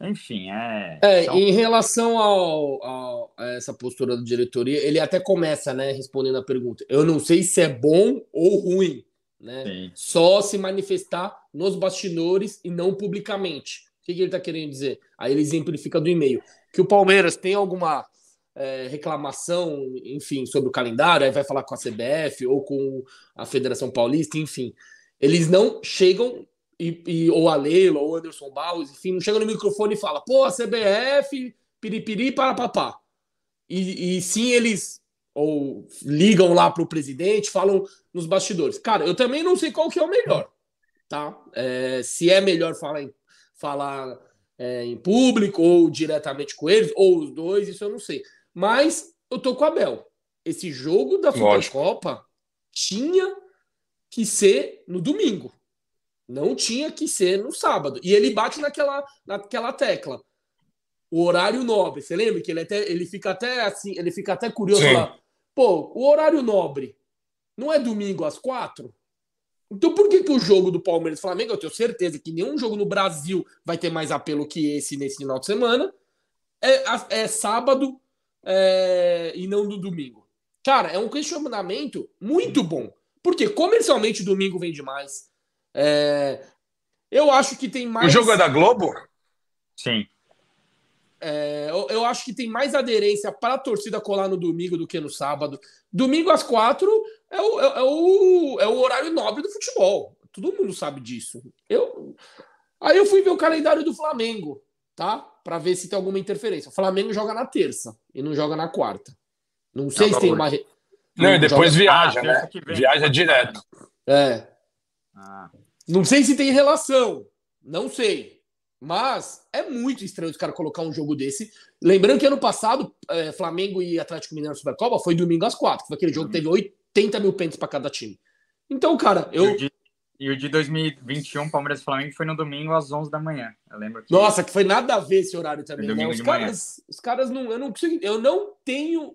Enfim, é... é então... Em relação ao, ao, a essa postura da diretoria, ele até começa, né, respondendo a pergunta. Eu não sei se é bom ou ruim, né? Sim. Só se manifestar nos bastidores e não publicamente. O que, que ele está querendo dizer? Aí ele exemplifica do e-mail. Que o Palmeiras tem alguma é, reclamação, enfim, sobre o calendário, aí vai falar com a C B F ou com a Federação Paulista, enfim. Eles não chegam, e, e, ou a Leila, ou o Anderson Baus, enfim, não chegam no microfone e falam, pô, a C B F, piripiri, parapapá. E, e sim, eles ou ligam lá para o presidente, falam nos bastidores. Cara, eu também não sei qual que é o melhor, tá? É, se é melhor falar em falar é, em público ou diretamente com eles, ou os dois, isso eu não sei. Mas eu tô com o Abel. Esse jogo da Supercopa tinha que ser no domingo. Não tinha que ser no sábado. E ele bate naquela, naquela tecla. O horário nobre. Você lembra que ele, até, ele fica até assim, ele fica até curioso lá. Pô, o horário nobre não é domingo às quatro? Então por que, que o jogo do Palmeiras e Flamengo, eu tenho certeza que nenhum jogo no Brasil vai ter mais apelo que esse nesse final de semana, é, é sábado é, e não no domingo. Cara, é um questionamento muito bom, porque comercialmente domingo vende mais. É, eu acho que tem mais... O jogo é da Globo? Sim. É, eu, eu acho que tem mais aderência para a torcida colar no domingo do que no sábado. Domingo às quatro é o, é, é o, é o horário nobre do futebol. Todo mundo sabe disso. Eu... Aí eu fui ver o calendário do Flamengo, tá? Para ver se tem alguma interferência. O Flamengo joga na terça e não joga na quarta. Não sei não, se tem mais. Não, não, e depois joga... viaja, ah, né? Viaja direto. É. Ah. Não sei se tem relação. Não sei. Mas é muito estranho os caras colocar um jogo desse. Lembrando que ano passado, é, Flamengo e Atlético Mineiro na Supercopa foi domingo às quatro. Foi aquele jogo que teve oitenta mil pênaltis para cada time. Então, cara, eu... E o, de, e o de dois mil e vinte e um, Palmeiras e Flamengo, foi no domingo às onze da manhã. Eu lembro que... Nossa, que foi nada a ver esse horário também. Né? Os, caras, os caras não... Eu não consigo... Eu não tenho...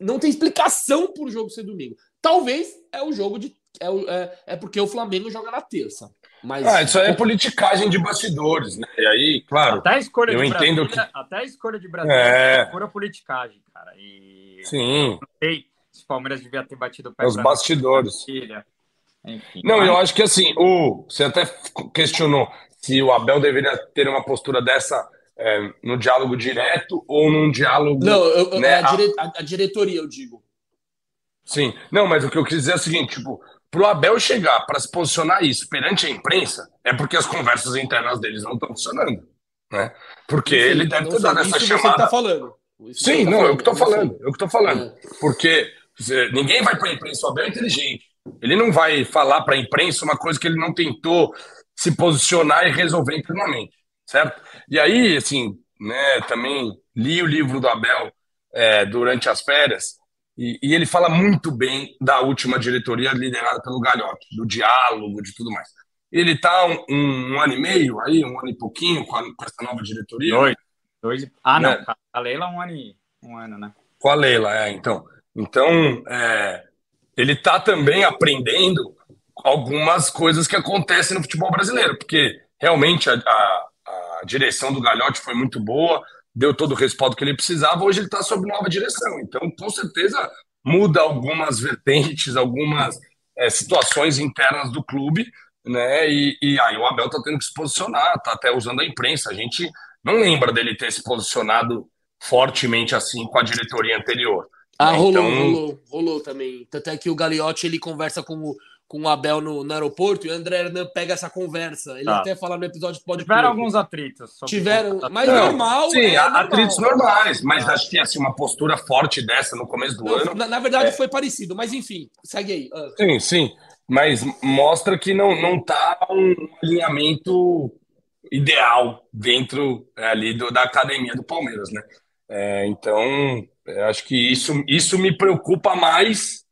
Não tem explicação pro jogo ser domingo. Talvez é o jogo de... É, o, é, é porque o Flamengo joga na terça. Mas... Ah, isso aí é politicagem de bastidores, né? E aí, claro, até a escolha eu de entendo Brasília, que... Até a escolha de Brasília é pura politicagem, cara. E... Sim. Não sei se o Palmeiras devia ter batido o pé. Os bastidores. Enfim, não, mas... eu acho que assim, o... você até questionou se o Abel deveria ter uma postura dessa... É, no diálogo direto ou num diálogo... Não, eu, eu, né, a, dire... a... a diretoria, eu digo. Sim. Não, mas o que eu quis dizer é o seguinte, tipo, pro Abel chegar para se posicionar isso perante a imprensa, é porque as conversas internas deles não estão funcionando, né? Porque sim, ele deve ter dado essa chamada. Você que tá falando. Isso sim, tá não, falando, eu que tô falando. Eu que tô falando. É. Porque dizer, ninguém vai pra imprensa, o Abel é inteligente. Ele não vai falar pra imprensa uma coisa que ele não tentou se posicionar e resolver internamente. Certo? E aí, assim, né, também li o livro do Abel é, durante as férias e, e ele fala muito bem da última diretoria liderada pelo Galhote, do diálogo, de tudo mais. Ele está um, um, um ano e meio aí, um ano e pouquinho com, a, com essa nova diretoria. Dois. Dois ah, né? Não. A Leila um ano e um ano, né? Com a Leila, é, então. Então, é, ele está também aprendendo algumas coisas que acontecem no futebol brasileiro, porque realmente a, a A direção do Galhote foi muito boa, deu todo o respaldo que ele precisava, hoje ele está sob nova direção, então com certeza muda algumas vertentes, algumas é, situações internas do clube, né? E, e aí o Abel está tendo que se posicionar, está até usando a imprensa, a gente não lembra dele ter se posicionado fortemente assim com a diretoria anterior. Ah, então... rolou, rolou, rolou também, tanto é que o Galhote ele conversa com o com o Abel no, no aeroporto, e o André Hernan pega essa conversa. Ele tá. Até fala no episódio... Pode tiveram pôr. Alguns atritos. Tiveram, mas não, normal. Sim, é atritos normal. normais, mas acho que assim, uma postura forte dessa no começo do não, ano... Na, na verdade é... foi parecido, mas enfim, segue aí. Uh. Sim, sim, mas mostra que não, não tá um alinhamento ideal dentro ali do, da academia do Palmeiras, né? É, então, acho que isso, isso me preocupa mais,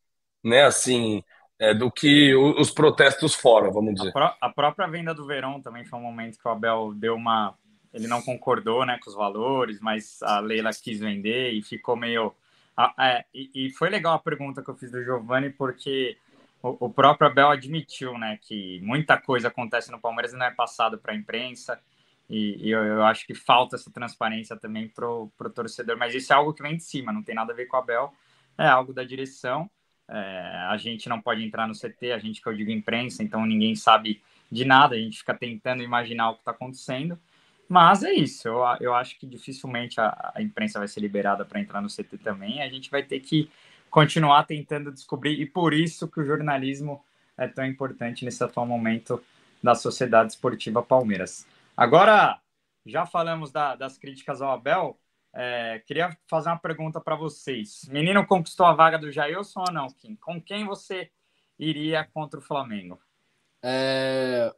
né, assim... É, do que os protestos fora, vamos dizer. A, pró- a própria venda do Verón também foi um momento que o Abel deu uma... Ele não concordou, né, com os valores, mas a Leila quis vender e ficou meio... Ah, é, e, e foi legal a pergunta que eu fiz do Giovanni, porque o, o próprio Abel admitiu, né, que muita coisa acontece no Palmeiras e não é passado para a imprensa, e, e eu, eu acho que falta essa transparência também pro, pro torcedor, mas isso é algo que vem de cima, não tem nada a ver com o Abel, é algo da direção. É, a gente não pode entrar no C T, a gente que eu digo imprensa, então ninguém sabe de nada, a gente fica tentando imaginar o que está acontecendo, mas é isso, eu, eu acho que dificilmente a, a imprensa vai ser liberada para entrar no C T também, a gente vai ter que continuar tentando descobrir, e por isso que o jornalismo é tão importante nesse atual momento da Sociedade Esportiva Palmeiras. Agora, já falamos da, das críticas ao Abel, É, queria fazer uma pergunta para vocês. Menino conquistou a vaga do Jailson ou não, Kim? Com quem você iria contra o Flamengo? É,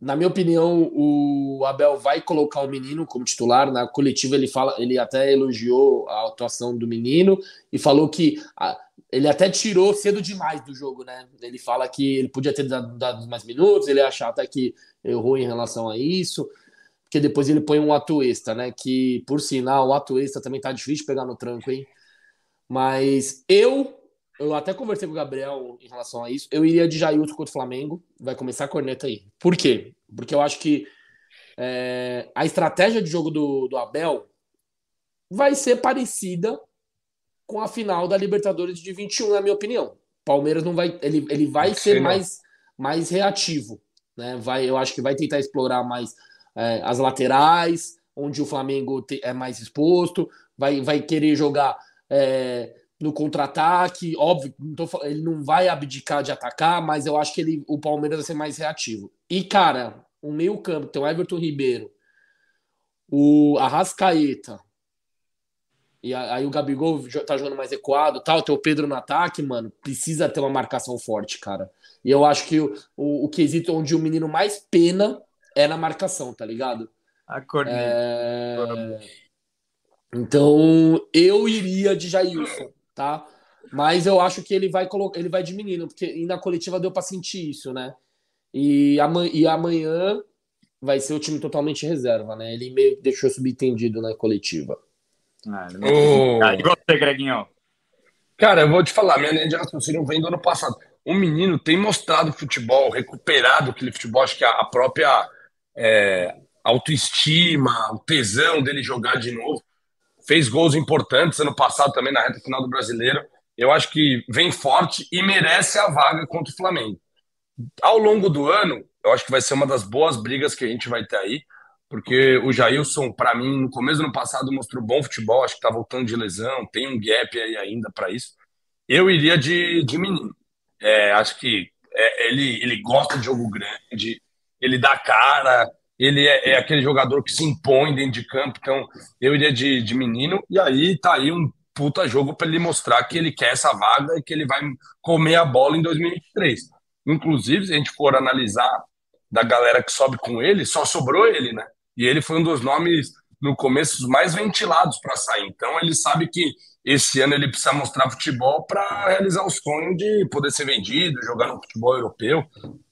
na minha opinião, o Abel vai colocar o Menino como titular. Na coletiva ele fala, ele até elogiou a atuação do Menino e falou que a, ele até tirou cedo demais do jogo, né? Ele fala que ele podia ter dado, dado mais minutos, ele acha até que errou em relação a isso. Porque depois ele põe um Atuesta, né? Que, por sinal, o Atuesta também tá difícil de pegar no tranco, hein? Mas eu, eu até conversei com o Gabriel em relação a isso, eu iria de Jailson contra o Flamengo, vai começar a corneta aí. Por quê? Porque eu acho que é, a estratégia de jogo do, do Abel vai ser parecida com a final da Libertadores de vinte e um, na minha opinião. Palmeiras não vai... Ele, ele vai ser não. mais, mais reativo, né? Vai, eu acho que vai tentar explorar mais... as laterais, onde o Flamengo é mais exposto, vai, vai querer jogar é, no contra-ataque, óbvio, não tô, ele não vai abdicar de atacar, mas eu acho que ele, o Palmeiras vai ser mais reativo. E, cara, o meio-campo tem o Everton Ribeiro, o Arrascaeta E aí o Gabigol tá jogando mais recuado, tal, tem o Pedro no ataque, mano, precisa ter uma marcação forte, cara. E eu acho que o, o, o quesito onde o menino mais pena é na marcação, tá ligado? Acordei. É... Então, eu iria de Jailson, tá? Mas eu acho que ele vai, colocar, ele vai de menino, porque ainda na coletiva deu pra sentir isso, né? E amanhã, e amanhã vai ser o time totalmente reserva, né? Ele meio que deixou subentendido na coletiva. Ah, oh. ah, e você, Greguinho? Cara, eu vou te falar, minha linha de raciocínio vem do ano passado. O menino tem mostrado futebol, recuperado aquele futebol, acho que a própria é, autoestima, o tesão dele jogar de novo. Fez gols importantes ano passado também na reta final do Brasileiro. Eu acho que vem forte e merece a vaga contra o Flamengo. Ao longo do ano, eu acho que vai ser uma das boas brigas que a gente vai ter aí. Porque o Jailson, para mim, no começo do ano passado mostrou bom futebol, acho que tá voltando de lesão, tem um gap aí ainda para isso. Eu iria de, de menino. É, acho que é, ele, ele gosta de jogo grande, ele dá cara, ele é, é aquele jogador que se impõe dentro de campo, então eu iria de, de menino, e aí tá aí um puta jogo para ele mostrar que ele quer essa vaga e que ele vai comer a bola em dois mil e vinte e três. Inclusive, se a gente for analisar da galera que sobe com ele, só sobrou ele, né? E ele foi um dos nomes, no começo, mais ventilados para sair. Então, ele sabe que esse ano ele precisa mostrar futebol para realizar o sonho de poder ser vendido, jogar no futebol europeu.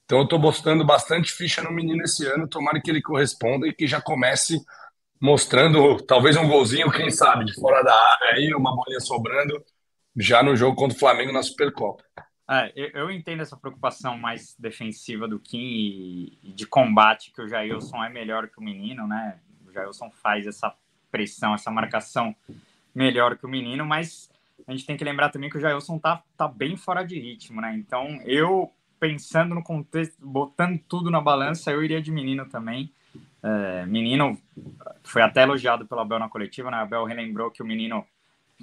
Então, eu estou botando bastante ficha no menino esse ano. Tomara que ele corresponda e que já comece mostrando talvez um golzinho, quem sabe, de fora da área, aí uma bolinha sobrando, já no jogo contra o Flamengo na Supercopa. É, eu entendo essa preocupação mais defensiva do Kim e de combate, que o Jailson é melhor que o menino, né? O Jailson faz essa pressão, essa marcação melhor que o menino, mas a gente tem que lembrar também que o Jailson tá, tá bem fora de ritmo, né? Então, eu, pensando no contexto, botando tudo na balança, eu iria de menino também. É, menino foi até elogiado pelo Abel na coletiva, né? O Abel relembrou que o menino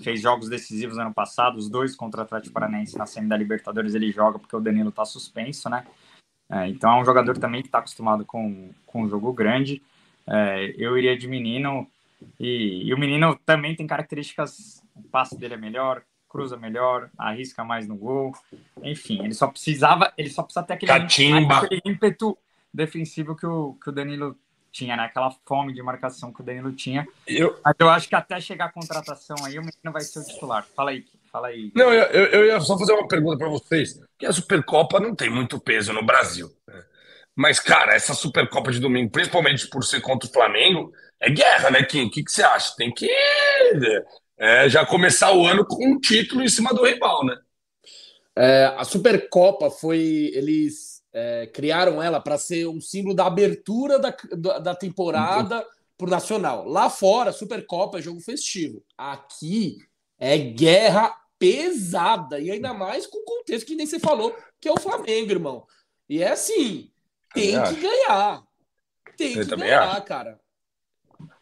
fez jogos decisivos ano passado, os dois contra o Atlético Paranaense na semi da Libertadores ele joga porque o Danilo tá suspenso, né? É, então é um jogador também que tá acostumado com, com um jogo grande. É, eu iria de menino e, e o menino também tem características, o passe dele é melhor, cruza melhor, arrisca mais no gol, enfim, ele só precisava, ele só precisa ter aquele, aquele ímpeto defensivo que o, que o Danilo tinha, né? Aquela fome de marcação que o Danilo tinha. Eu, Mas eu acho que até chegar a contratação aí, o menino vai ser o titular. Fala aí, fala aí. Não, eu, eu, eu ia só fazer uma pergunta para vocês. Porque a Supercopa não tem muito peso no Brasil. Mas, cara, essa Supercopa de domingo, principalmente por ser contra o Flamengo, é guerra, né, Kim? O que, que você acha? Tem que é, já começar o ano com um título em cima do rival, né? É, a Supercopa foi... Eles... É, criaram ela para ser um símbolo da abertura da, da, da temporada uhum. pro Nacional. Lá fora, Supercopa é jogo festivo. Aqui é guerra pesada, e ainda mais com o contexto que nem você falou, que é o Flamengo, irmão. E é assim, tem eu que acho. ganhar. Tem eu que ganhar, acho. cara.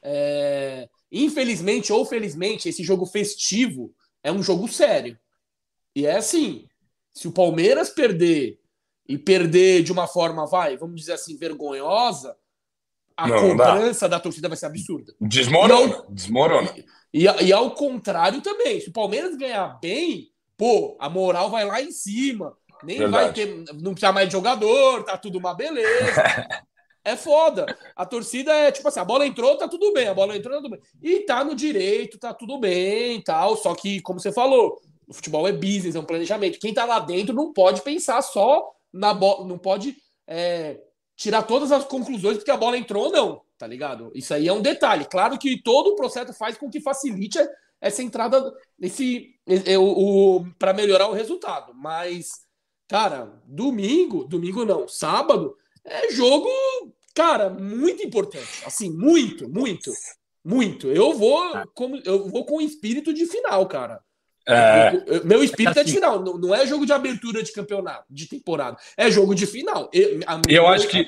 É... Infelizmente ou felizmente, esse jogo festivo é um jogo sério. E é assim, se o Palmeiras perder... E perder de uma forma, vai, vamos dizer assim, vergonhosa, a não, cobrança não da torcida vai ser absurda. Desmorona, e ao, desmorona. E, e ao contrário também, se o Palmeiras ganhar bem, pô, a moral vai lá em cima. Nem Verdade. vai ter, não precisa mais de jogador, tá tudo uma beleza. É foda. A torcida é tipo assim, a bola entrou, tá tudo bem, a bola entrou, tá tudo bem. E tá no direito, tá tudo bem e tal, só que, como você falou, o futebol é business, é um planejamento. Quem tá lá dentro não pode pensar só... Na bo... Não pode é, tirar todas as conclusões porque a bola entrou ou não, tá ligado? Isso aí é um detalhe. Claro que todo o processo faz com que facilite essa entrada, esse, o, o, pra melhorar o resultado. Mas, cara, domingo, domingo não, sábado, é jogo, cara, muito importante. Assim, muito, muito, muito. Eu vou, como, eu vou com o espírito de final, cara. É... Meu espírito é, assim, é de final, não, não é jogo de abertura de campeonato, de temporada, é jogo de final. Eu, a... eu acho que,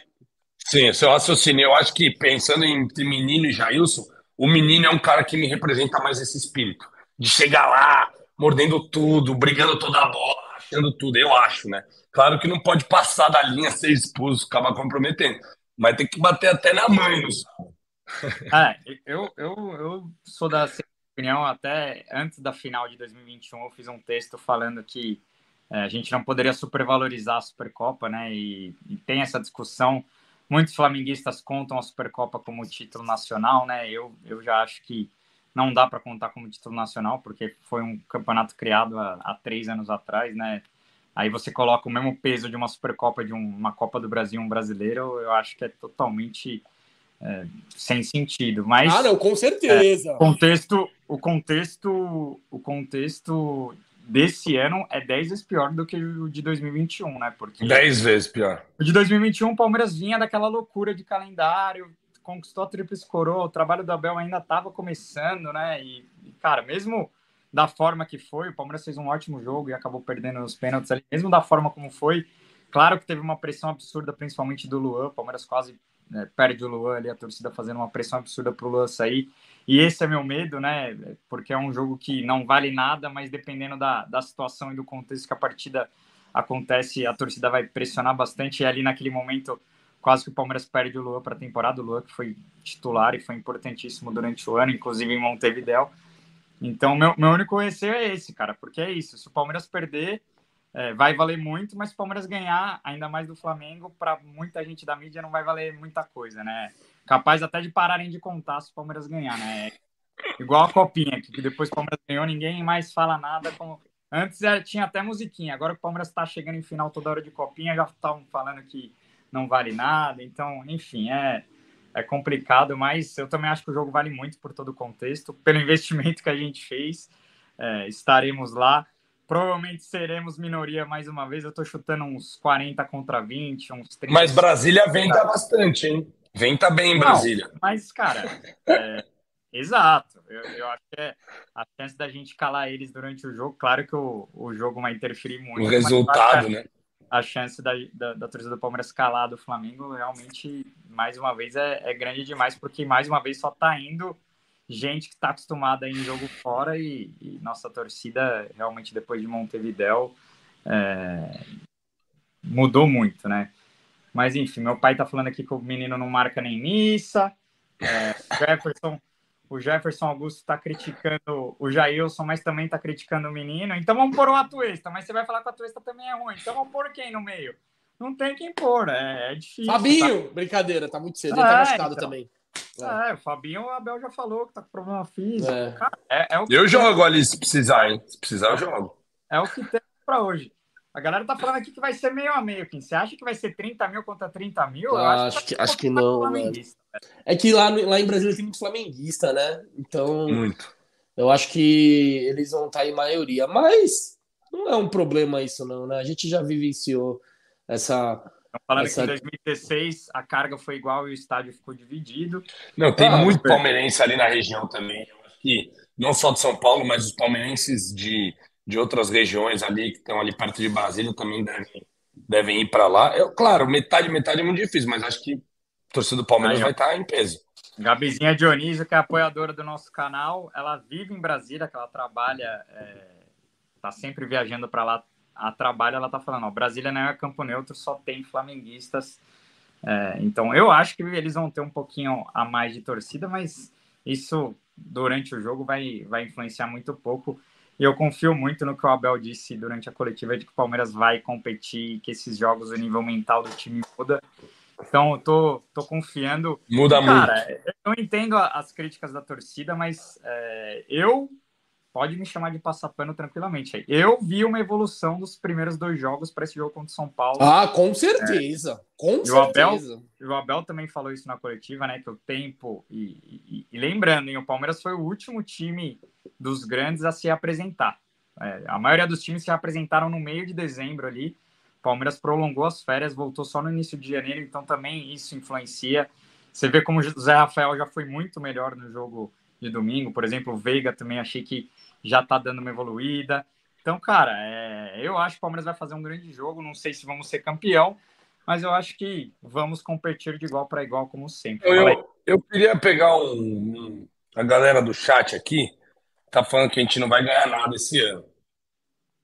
sim, seu raciocínio, eu acho que pensando em menino e Jailson, o menino é um cara que me representa mais esse espírito, de chegar lá, mordendo tudo, brigando toda a bola, achando tudo, eu acho, né? Claro que não pode passar da linha, ser expulso, acabar comprometendo, mas tem que bater até na mãe, não sabe? Ah, eu, eu, eu sou da... opinião, até antes da final de dois mil e vinte e um, eu fiz um texto falando que é, a gente não poderia supervalorizar a Supercopa, né? E, e tem essa discussão. Muitos flamenguistas contam a Supercopa como título nacional, né? Eu, eu já acho que não dá para contar como título nacional, porque foi um campeonato criado há, há três anos atrás, né? Aí você coloca o mesmo peso de uma Supercopa, de um, uma Copa do Brasil, um brasileiro, eu acho que é totalmente é, sem sentido. Mas, ah, não, com certeza. É, contexto, o, contexto, o contexto desse ano é dez vezes pior do que o de dois mil e vinte e um, né? Porque dez vezes pior. O de dois mil e vinte e um, o Palmeiras vinha daquela loucura de calendário, conquistou a tríplice coroa, o trabalho do Abel ainda estava começando, né? E, cara, mesmo da forma que foi, o Palmeiras fez um ótimo jogo e acabou perdendo os pênaltis ali, mesmo da forma como foi, claro que teve uma pressão absurda, principalmente do Luan, o Palmeiras quase né, perde o Luan ali, a torcida fazendo uma pressão absurda pro Luan sair, e esse é meu medo, né, porque é um jogo que não vale nada, mas dependendo da, da situação e do contexto que a partida acontece, a torcida vai pressionar bastante, e ali naquele momento, quase que o Palmeiras perde o Luan para a temporada, o Luan que foi titular e foi importantíssimo durante o ano, inclusive em Montevidéu. Então, meu, meu único receio é esse, cara, porque é isso, se o Palmeiras perder, é, vai valer muito, mas se o Palmeiras ganhar, ainda mais do Flamengo, para muita gente da mídia não vai valer muita coisa, né? Capaz até de pararem de contar se o Palmeiras ganhar, né? Igual a Copinha, que depois que o Palmeiras ganhou, ninguém mais fala nada. Como... Antes tinha até musiquinha, agora que o Palmeiras está chegando em final toda hora de Copinha, já estavam falando que não vale nada, então, enfim, é... É complicado, mas eu também acho que o jogo vale muito por todo o contexto, pelo investimento que a gente fez, é, estaremos lá, provavelmente seremos minoria mais uma vez, eu estou chutando uns quarenta contra vinte, uns trinta... Mas Brasília venta bastante, hein? Venta bem, não, Brasília. Mas, cara, é, exato, eu, eu acho que é a chance da gente calar eles durante o jogo, claro que o, o jogo vai interferir muito. O resultado, mas, né? A chance da, da, da torcida do Palmeiras calar do Flamengo realmente, mais uma vez, é, é grande demais, porque mais uma vez só tá indo gente que tá acostumada em jogo fora e, e nossa torcida, realmente, depois de Montevidéu, é, mudou muito, né? Mas, enfim, meu pai tá falando aqui que o menino não marca nem missa, é, Jefferson... O Jefferson Augusto tá criticando o Jailson, mas também tá criticando o menino. Então vamos pôr um Atuesta, mas você vai falar que o Atuesta também é ruim. Então vamos pôr quem no meio? Não tem quem pôr, é, é difícil. Fabinho! Tá... Brincadeira, tá muito cedo, ele é, tá machucado então. também. É. é, o Fabinho, o Abel já falou que tá com problema físico. É. Cara, é, é o que eu tem. Jogo ali se precisar, hein? Se precisar, eu jogo. É o que tem pra hoje. A galera tá falando aqui que vai ser meio a meio, Kim. Você acha que vai ser trinta mil contra trinta mil? Ah, eu acho, acho que, que, acho que não, mano. É que lá, lá em Brasília tem muito flamenguista, né? Então, muito. Eu acho que eles vão estar em maioria. Mas não é um problema isso, não, né? A gente já vivenciou essa... Estão falando essa... que em dois mil e dezesseis a carga foi igual e o estádio ficou dividido. Não, tem ah, muito palmeirense ali na região também. Eu acho que não só de São Paulo, mas os palmeirenses de, de outras regiões ali, que estão ali perto de Brasília, também devem, devem ir para lá. Eu, claro, metade, metade é muito difícil, mas acho que torcida do Palmeiras Aí, vai estar em peso. Gabizinha Dionísio, que é apoiadora do nosso canal, ela vive em Brasília, que ela trabalha, está é, sempre viajando para lá a trabalho, ela está falando, ó, Brasília não é campo neutro, só tem flamenguistas. É, então, eu acho que eles vão ter um pouquinho a mais de torcida, mas isso, durante o jogo, vai, vai influenciar muito pouco. E eu confio muito no que o Abel disse durante a coletiva, de que o Palmeiras vai competir, que esses jogos, o nível mental do time muda. Então, eu tô, tô confiando. Muda Cara, muito. Cara, eu não entendo as críticas da torcida, mas é, eu... Pode me chamar de passar pano tranquilamente. Eu vi uma evolução dos primeiros dois jogos para esse jogo contra o São Paulo. Ah, com certeza. É, com e certeza. O Abel, o Abel também falou isso na coletiva, né? Que o tempo... E, e, e lembrando, hein, o Palmeiras foi o último time dos grandes a se apresentar. É, a maioria dos times se apresentaram no meio de dezembro ali. Palmeiras prolongou as férias, voltou só no início de janeiro, então também isso influencia. Você vê como o Zé Rafael já foi muito melhor no jogo de domingo, por exemplo, o Veiga também achei que já tá dando uma evoluída. Então, cara, é... eu acho que o Palmeiras vai fazer um grande jogo, não sei se vamos ser campeão, mas eu acho que vamos competir de igual para igual, como sempre. Eu, eu queria pegar um... a galera do chat aqui, tá falando que a gente não vai ganhar nada esse ano.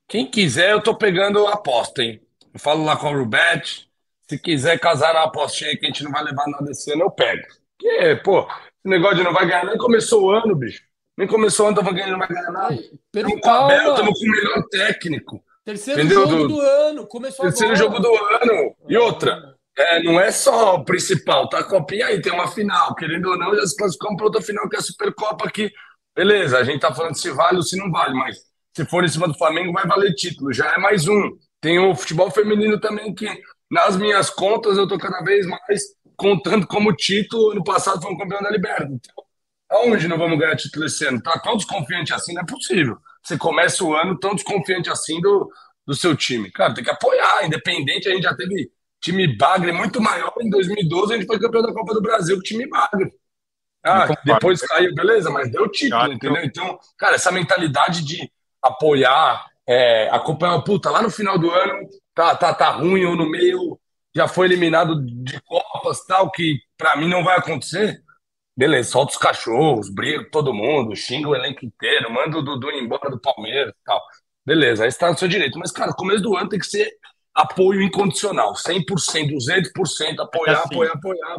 Quem quiser, eu tô pegando a aposta, hein? Eu falo lá com o Rubete, se quiser casar na apostinha que a gente não vai levar nada esse ano, eu pego. Porque, pô, esse negócio de não vai ganhar nem começou o ano, bicho. Nem começou ontem, eu falei que ele não vai ganhar nada. Pelo com o Abel, estamos com o melhor técnico. Terceiro entendeu? jogo do, do ano. Começou terceiro agora. jogo do ano. E outra, é, não é só o principal, tá? A Copinha aí tem uma final. Querendo ou não, já se classificamos para outra final, que é a Supercopa, que, beleza, a gente tá falando se vale ou se não vale, mas se for em cima do Flamengo, vai valer título. Já é mais um. Tem o futebol feminino também, que nas minhas contas eu tô cada vez mais contando como título. Ano passado foi um campeão da Libertadores. Então, aonde não vamos ganhar título esse ano? Tá tão desconfiante assim, não é possível. Você começa o ano tão desconfiante assim do, do seu time. Cara, tem que apoiar, independente. A gente já teve time bagre muito maior. Em dois mil e doze, a gente foi campeão da Copa do Brasil com time bagre. Ah, depois caiu, beleza, mas deu título, entendeu? Então, cara, essa mentalidade de apoiar, é, acompanhar, puta, lá no final do ano tá, tá, tá ruim ou no meio, já foi eliminado de Copas, tal, que pra mim não vai acontecer. Beleza, solta os cachorros, briga todo mundo, xinga o elenco inteiro, manda o Dudu embora do Palmeiras e tal. Beleza, aí está no seu direito. Mas, cara, começo do ano tem que ser apoio incondicional, cem por cento, duzentos por cento, apoiar, é assim, apoiar, apoiar.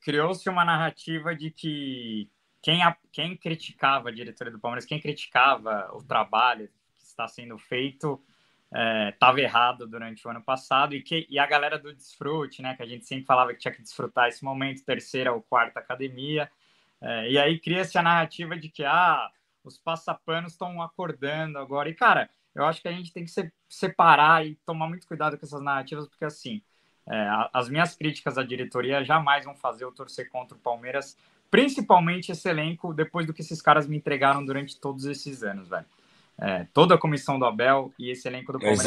Criou-se uma narrativa de que quem, a, quem criticava a diretoria do Palmeiras, quem criticava o trabalho que está sendo feito, estava é, errado durante o ano passado, e, que, e a galera do desfrute, né, que a gente sempre falava que tinha que desfrutar esse momento, terceira ou quarta academia, é, e aí cria-se a narrativa de que ah, os passapanos estão acordando agora, e cara, eu acho que a gente tem que se, separar e tomar muito cuidado com essas narrativas, porque assim, é, as minhas críticas à diretoria jamais vão fazer eu torcer contra o Palmeiras, principalmente esse elenco, depois do que esses caras me entregaram durante todos esses anos, velho. É, toda a comissão do Abel e esse elenco do Palmeiras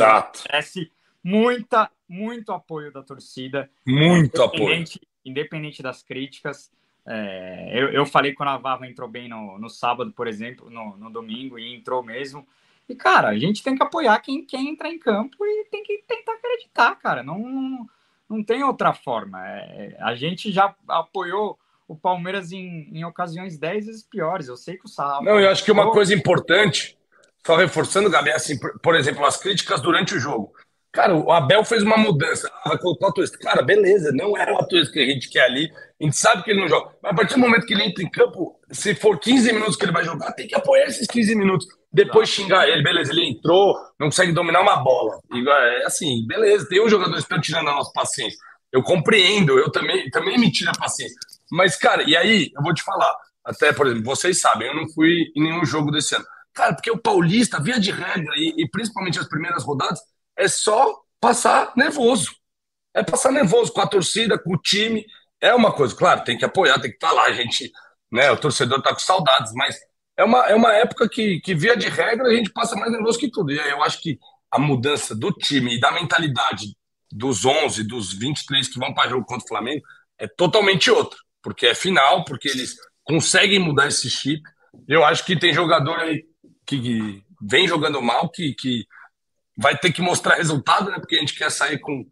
merece muita, muito apoio da torcida. Muito independente, apoio. Independente das críticas. É, eu, eu falei que o Navarro entrou bem no, no sábado, por exemplo, no, no domingo, e entrou mesmo. E, cara, a gente tem que apoiar quem, quem entra em campo e tem que tentar acreditar, cara. Não, não, não tem outra forma. É, a gente já apoiou o Palmeiras em, em ocasiões dez vezes piores. Eu sei que o Sarra... Não, eu acho que uma coisa importante... Só reforçando, Gabi, assim, por exemplo, as críticas durante o jogo. Cara, o Abel fez uma mudança. Ah, vai colocar o Atuesta. Cara, beleza, não era o Atuesta que a gente quer ali. A gente sabe que ele não joga. Mas a partir do momento que ele entra em campo, se for quinze minutos que ele vai jogar, tem que apoiar esses quinze minutos. Depois xingar ele, beleza, ele entrou, não consegue dominar uma bola. E, é assim, beleza, tem um jogador que tá tirando a nossa paciência. Eu compreendo, eu também, também me tiro a paciência. Mas, cara, e aí, eu vou te falar. Até, por exemplo, vocês sabem, eu não fui em nenhum jogo desse ano. Cara, porque o Paulista, via de regra, e, e principalmente as primeiras rodadas, é só passar nervoso. É passar nervoso com a torcida, com o time. É uma coisa, claro, tem que apoiar, tem que estar lá, a gente, né, o torcedor tá com saudades, mas é uma, é uma época que, que, via de regra, a gente passa mais nervoso que tudo. E aí eu acho que a mudança do time e da mentalidade dos onze, dos vinte e três que vão para jogo contra o Flamengo, é totalmente outra. Porque é final, porque eles conseguem mudar esse chip. Eu acho que tem jogador aí que vem jogando mal, que, que vai ter que mostrar resultado, né? Porque a gente quer sair com,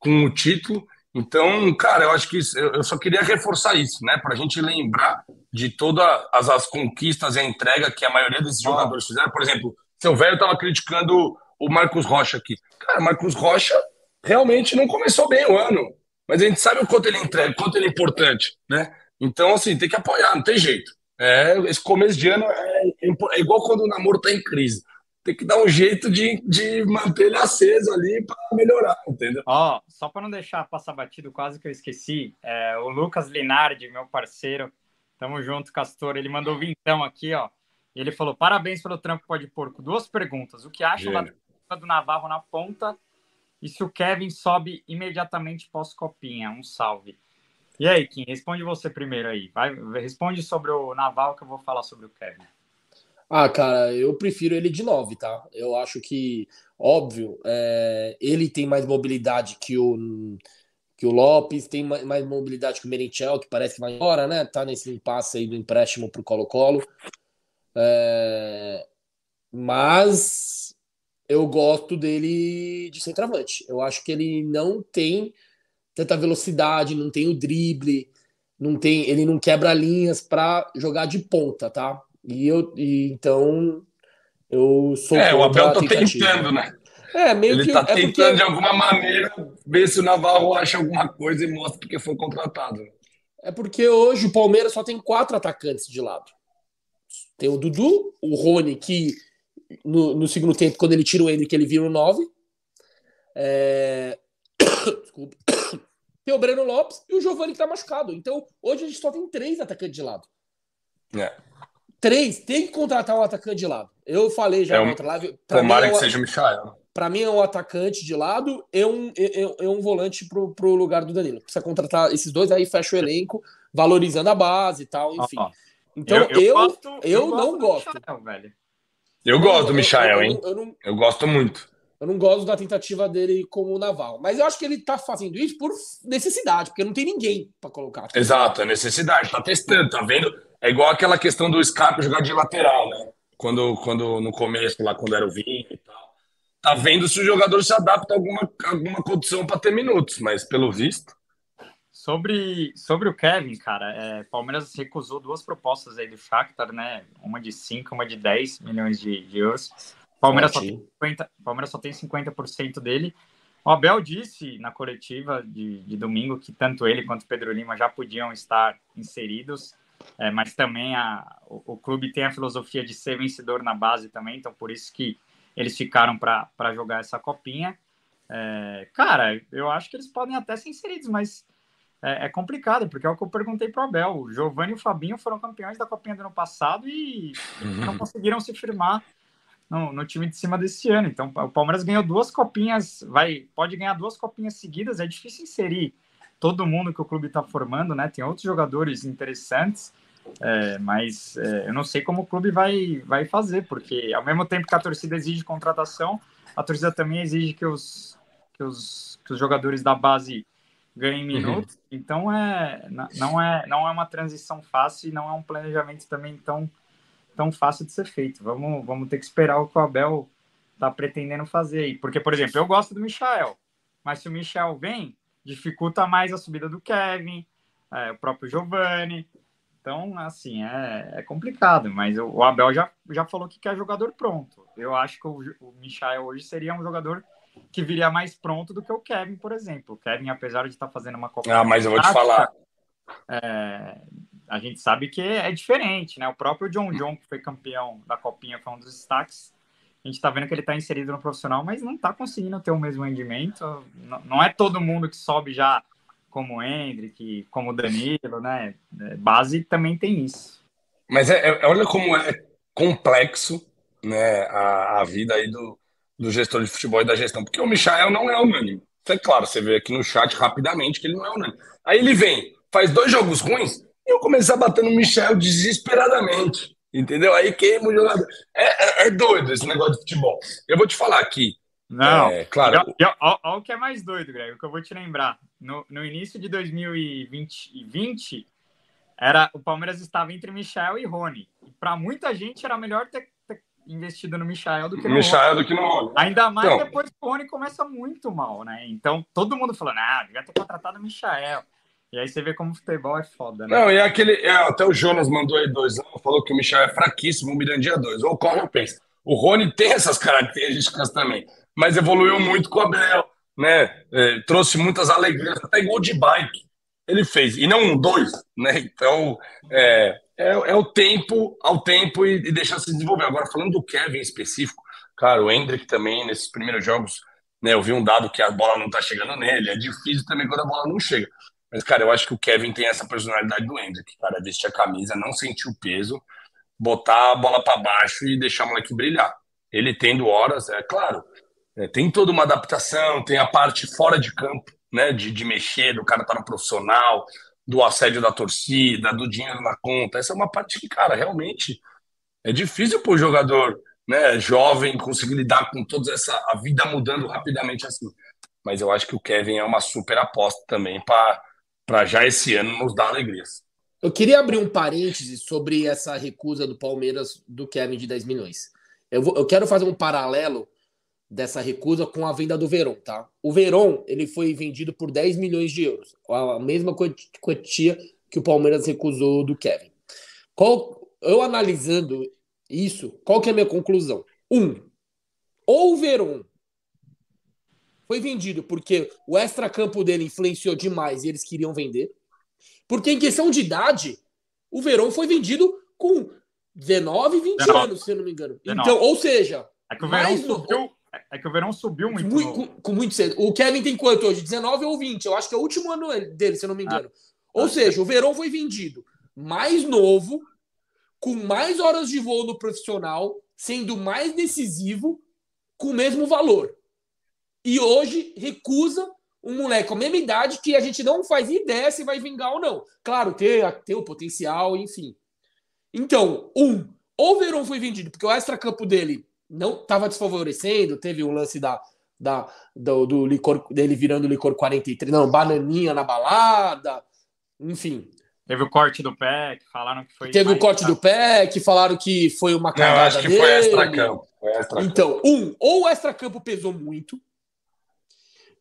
com o título. Então, cara, eu acho que isso, eu só queria reforçar isso, né? Pra gente lembrar de todas as, as conquistas e a entrega que a maioria desses jogadores fizeram. Por exemplo, seu velho tava criticando o Marcos Rocha aqui. Cara, o Marcos Rocha realmente não começou bem o ano, mas a gente sabe o quanto ele entrega, o quanto ele é importante, né? Então, assim, tem que apoiar, não tem jeito. É, esse começo de ano é, é igual quando o namoro tá em crise. Tem que dar um jeito de, de manter ele aceso ali para melhorar, entendeu? Ó, oh, só para não deixar passar batido, quase que eu esqueci, é, o Lucas Linardi, meu parceiro, tamo junto, Castor, ele mandou vintão aqui, ó. Ele falou, parabéns pelo trampo, Podporco. Duas perguntas, o que acha da do Navarro na ponta e se o Kevin sobe imediatamente pós-copinha? Um salve. E aí, Kim, responde você primeiro aí. Vai, responde sobre o Naval que eu vou falar sobre o Kevin. Ah, cara, eu prefiro ele de nove, tá? Eu acho que, óbvio, é, ele tem mais mobilidade que o, que o Lopes, tem mais, mais mobilidade que o Merentiel, que parece que vai embora, né? Tá nesse impasse aí do empréstimo pro Colo-Colo. É, mas eu gosto dele de centroavante. Eu acho que ele não tem... tanta velocidade, não tem o drible, não tem, ele não quebra linhas para jogar de ponta, tá? E eu, e, então, eu sou... É, o Abel tá tentando, né? É, meio ele que... Ele tá é tentando, porque... de alguma maneira, ver se o Navarro acha alguma coisa e mostra porque foi contratado. É porque hoje o Palmeiras só tem quatro atacantes de lado. Tem o Dudu, o Rony, que no, no segundo tempo, quando ele tira o Endrick, ele vira o nove. É... Desculpa. Tem o Breno Lopes e o Giovanni, que tá machucado. Então, hoje a gente só tem três atacantes de lado. É. Três. Tem que contratar um atacante de lado. Eu falei já é um... na outra live. Tomara é um... que seja o Michael. Pra mim é um atacante de lado e um, e, e um volante pro, pro lugar do Danilo. Precisa contratar esses dois, aí fecha o elenco, valorizando a base e tal, enfim. Ah, então eu, eu, eu, gosto, eu, eu não gosto. Do Michael, velho. Eu não, gosto do Michael, hein? Eu, eu, não, eu gosto muito. Eu não gosto da tentativa dele como o Navarro. Mas eu acho que ele tá fazendo isso por necessidade, porque não tem ninguém pra colocar. Exato, é necessidade. Tá testando, tá vendo? É igual aquela questão do Scarpa jogar de lateral, né? Quando, quando no começo, lá quando era o Vinho e tal. Tá vendo se o jogador se adapta a alguma, alguma condição pra ter minutos, mas pelo visto... Sobre, sobre o Kevin, cara, é, Palmeiras recusou duas propostas aí do Shakhtar, né? Uma de cinco, uma de dez milhões de, de euros. Palmeiras só, tem cinquenta, Palmeiras só tem cinquenta por cento dele. O Abel disse na coletiva de, de domingo que tanto ele quanto o Pedro Lima já podiam estar inseridos, é, mas também a, o, o clube tem a filosofia de ser vencedor na base também, então por isso que eles ficaram para jogar essa copinha. É, cara, eu acho que eles podem até ser inseridos, mas é, é complicado, porque é o que eu perguntei para o Abel. O Giovanni e o Fabinho foram campeões da copinha do ano passado e não conseguiram se firmar No, no time de cima desse ano. Então, o Palmeiras ganhou duas copinhas, vai, pode ganhar duas copinhas seguidas, é difícil inserir todo mundo que o clube está formando, né? Tem outros jogadores interessantes, é, mas é, eu não sei como o clube vai, vai fazer, porque ao mesmo tempo que a torcida exige contratação, a torcida também exige que os, que os, que os jogadores da base ganhem minutos. Uhum. Então, é, não, é, não é uma transição fácil e não é um planejamento também tão... tão fácil de ser feito. Vamos, vamos ter que esperar o que o Abel tá pretendendo fazer aí. Porque, por exemplo, eu gosto do Michael, mas se o Michael vem, dificulta mais a subida do Kevin, é, o próprio Giovanni. Então, assim, é, é complicado. Mas o, o Abel já, já falou que quer jogador pronto. Eu acho que o, o Michael hoje seria um jogador que viria mais pronto do que o Kevin, por exemplo. O Kevin, apesar de estar tá fazendo uma Copa... Ah, mas eu vou te falar... É... A gente sabe que é diferente, né? O próprio John John, que foi campeão da Copinha, foi um dos destaques. A gente tá vendo que ele tá inserido no profissional, mas não tá conseguindo ter o mesmo rendimento. Não é todo mundo que sobe já como o Endrick, como o Danilo, né? Base também tem isso. Mas é, é, olha como é complexo, né? A, a vida aí do, do gestor de futebol e da gestão. Porque o Michael não é unânime. É claro, você vê aqui no chat rapidamente que ele não é unânime. Aí ele vem, faz dois jogos ruins... eu começar batendo o Michael desesperadamente, entendeu? Aí queima o jogador. É, é, é doido esse negócio de futebol. Eu vou te falar aqui. Não, é, claro. Olha o que é mais doido, Greg, o que eu vou te lembrar. No, no início de dois mil e vinte, era, o Palmeiras estava entre Michael e Rony. E para muita gente era melhor ter, ter investido no Michael do que no Michael Rony. Do que no Rony. Ainda mais então, depois que o Rony começa muito mal, né? Então, todo mundo falando, ah, devia ter contratado o Michael. E aí você vê como o futebol é foda, né? Não, e aquele... É, até o Jonas mandou aí dois anos, falou que o Michael é fraquíssimo, o Mirandinha dois. Ou corre ou pensa. O Rony tem essas características também, mas evoluiu muito com o Abel, né? É, trouxe muitas alegrias, até gol de bike ele fez. E não um, dois, né? Então, é, é, é o tempo ao tempo e, e deixar se desenvolver. Agora, falando do Kevin em específico, cara, o Endrick também, nesses primeiros jogos, né? Eu vi um dado que a bola não tá chegando nele. É difícil também quando a bola não chega. Mas, cara, eu acho que o Kevin tem essa personalidade do Endrick, cara, vestir a camisa, não sentir o peso, botar a bola para baixo e deixar o moleque brilhar. Ele tendo horas, é claro, é, tem toda uma adaptação, tem a parte fora de campo, né, de, de mexer, do cara estar no profissional, do assédio da torcida, do dinheiro na conta. Essa é uma parte que, cara, realmente é difícil para o jogador, né, jovem conseguir lidar com toda essa a vida mudando rapidamente assim. Mas eu acho que o Kevin é uma super aposta também para... para já esse ano nos dar alegrias. Eu queria abrir um parênteses sobre essa recusa do Palmeiras do Kevin de dez milhões. Eu, vou, eu quero fazer um paralelo dessa recusa com a venda do Verón, tá? O Verón, ele foi vendido por dez milhões de euros, a mesma quantia que o Palmeiras recusou do Kevin. Qual, eu analisando isso, qual que é a minha conclusão? Um, ou o Verón foi vendido porque o extracampo dele influenciou demais e eles queriam vender. Porque em questão de idade, o Verón foi vendido com dezenove, vinte dezenove. anos, se eu não me engano. dezenove. Então, ou seja... É que o Verão subiu, no... é que o Verão subiu muito. muito com, com muito cedo. O Kevin tem quanto hoje? dezenove ou vinte? Eu acho que é o último ano dele, se eu não me engano. Ah. Ou ah. seja, o Verão foi vendido mais novo, com mais horas de voo no profissional, sendo mais decisivo, com o mesmo valor. E hoje recusa um moleque com a mesma idade que a gente não faz ideia se vai vingar ou não. Claro, tem, tem o potencial, enfim. Então, um, ou o Verón foi vendido porque o extracampo dele não estava desfavorecendo, teve um lance da, da, do, do licor, dele virando licor quarenta e três, não, bananinha na balada, enfim... Teve o corte do pé, que falaram que foi... Teve o corte do pé, que falaram que foi uma cagada dele. Não, acho que dele. foi extracampo. Extra então, um, ou o extracampo pesou muito.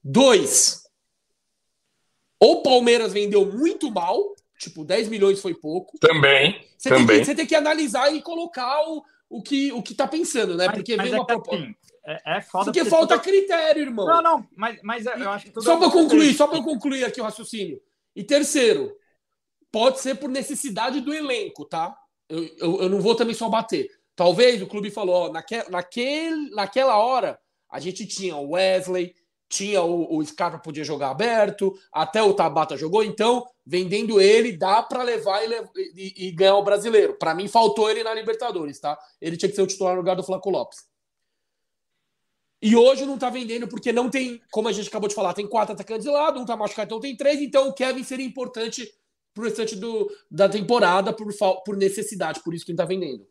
Dois, ou o Palmeiras vendeu muito mal, tipo, dez milhões foi pouco. Também, você também. Tem que, você tem que analisar e colocar o, o, que, o que tá pensando, né? Mas, porque mas vem é uma proposta... Assim, é, é foda porque, porque falta tudo... critério, irmão. Não, não, mas, mas eu acho que... Tudo só é pra concluir, triste. só pra eu concluir aqui o raciocínio. E terceiro... Pode ser por necessidade do elenco, tá? Eu, eu, eu não vou também só bater. Talvez o clube falou, ó, naque, naquele, naquela hora a gente tinha o Wesley, tinha o, o Scarpa, podia jogar aberto, até o Tabata jogou, então vendendo ele dá pra levar e, e, e ganhar o brasileiro. Pra mim faltou ele na Libertadores, tá? Ele tinha que ser o titular no lugar do Flaco Lopes. E hoje não tá vendendo porque não tem, como a gente acabou de falar, tem quatro atacantes de lado, um tá machucado, então tem três, então o Kevin seria importante... pro restante do, da temporada por, por necessidade, por isso que ele tá vendendo.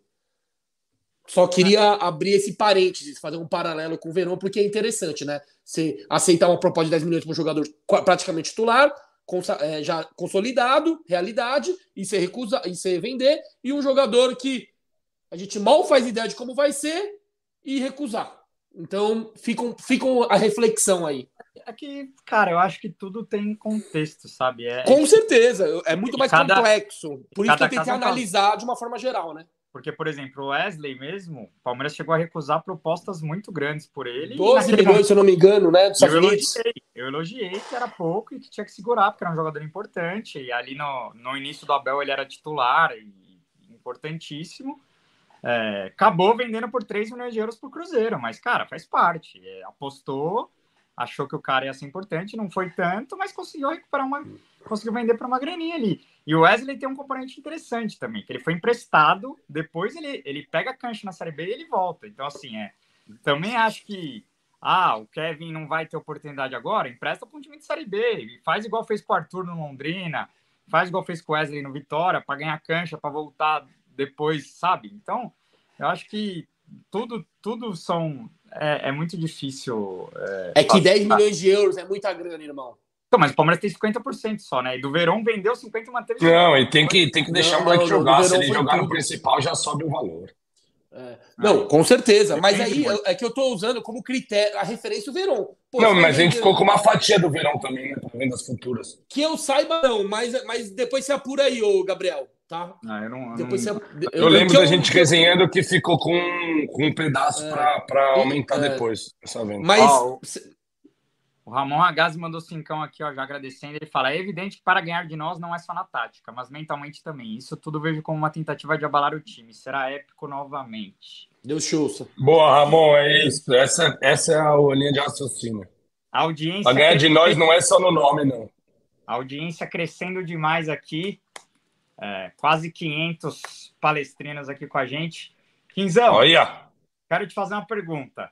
Só queria abrir esse parênteses, fazer um paralelo com o Verão, porque é interessante, né? Você aceitar uma proposta de dez milhões para um jogador praticamente titular, consa, é, já consolidado, realidade, e você recusa, e você vender, e um jogador que a gente mal faz ideia de como vai ser, e recusar. Então, ficam, ficam a reflexão aí. É que, cara, eu acho que tudo tem contexto, sabe? É, com certeza, é muito mais cada, complexo. Por isso que eu tenho que analisar de uma forma geral, né? Porque, por exemplo, o Wesley mesmo, o Palmeiras chegou a recusar propostas muito grandes por ele. doze milhões, se eu não me engano, né? Eu elogiei, eu elogiei que era pouco e que tinha que segurar, porque era um jogador importante. E ali no, no início do Abel ele era titular, e importantíssimo. É, acabou vendendo por três milhões de euros pro Cruzeiro, mas, cara, faz parte. É, apostou... Achou que o cara ia ser importante, não foi tanto, mas conseguiu recuperar uma. Conseguiu vender para uma graninha ali. E o Wesley tem um componente interessante também, que ele foi emprestado, depois ele, ele pega a cancha na Série B e ele volta. Então, assim, é. Também acho que. Ah, o Kevin não vai ter oportunidade agora, empresta para um time de Série B. Faz igual fez com o Arthur no Londrina, faz igual fez com o Wesley no Vitória, para ganhar cancha, para voltar depois, sabe? Então, eu acho que tudo, tudo são. É, é muito difícil... É, é que fazer. dez milhões de euros é muita grana, irmão. Então, mas o Palmeiras tem cinquenta por cento só, né? E do Verón vendeu cinquenta por cento e manteve... Não, e tem que, tem que deixar não, o moleque jogar. Se ele jogar no principal, já sobe o valor. É. Não, com certeza. Mas aí é que eu tô usando como critério, a referência o Verón. Pô, não, mas a gente ficou com uma fatia do Verón também, né? Para vendas futuras. Que eu saiba não, mas, mas depois você apura aí, ô Gabriel. Tá? Ah, eu, não, eu, Depois não... você... eu, eu lembro eu... da gente resenhando que ficou com, com um pedaço é, para aumentar é... depois. Mas oh, o Ramon Hagaz mandou cincão aqui, ó, já agradecendo. Ele fala: é evidente que para ganhar de nós não é só na tática, mas mentalmente também. Isso tudo vejo como uma tentativa de abalar o time. Será épico novamente. Deus chuça. Boa, Ramon, é isso. Essa, essa é a linha de raciocínio. A audiência. Para ganhar de nós não é só no nome, não. A audiência crescendo demais aqui. É, quase quinhentos palestrinos aqui com a gente. Quinzão, olha, quero te fazer uma pergunta.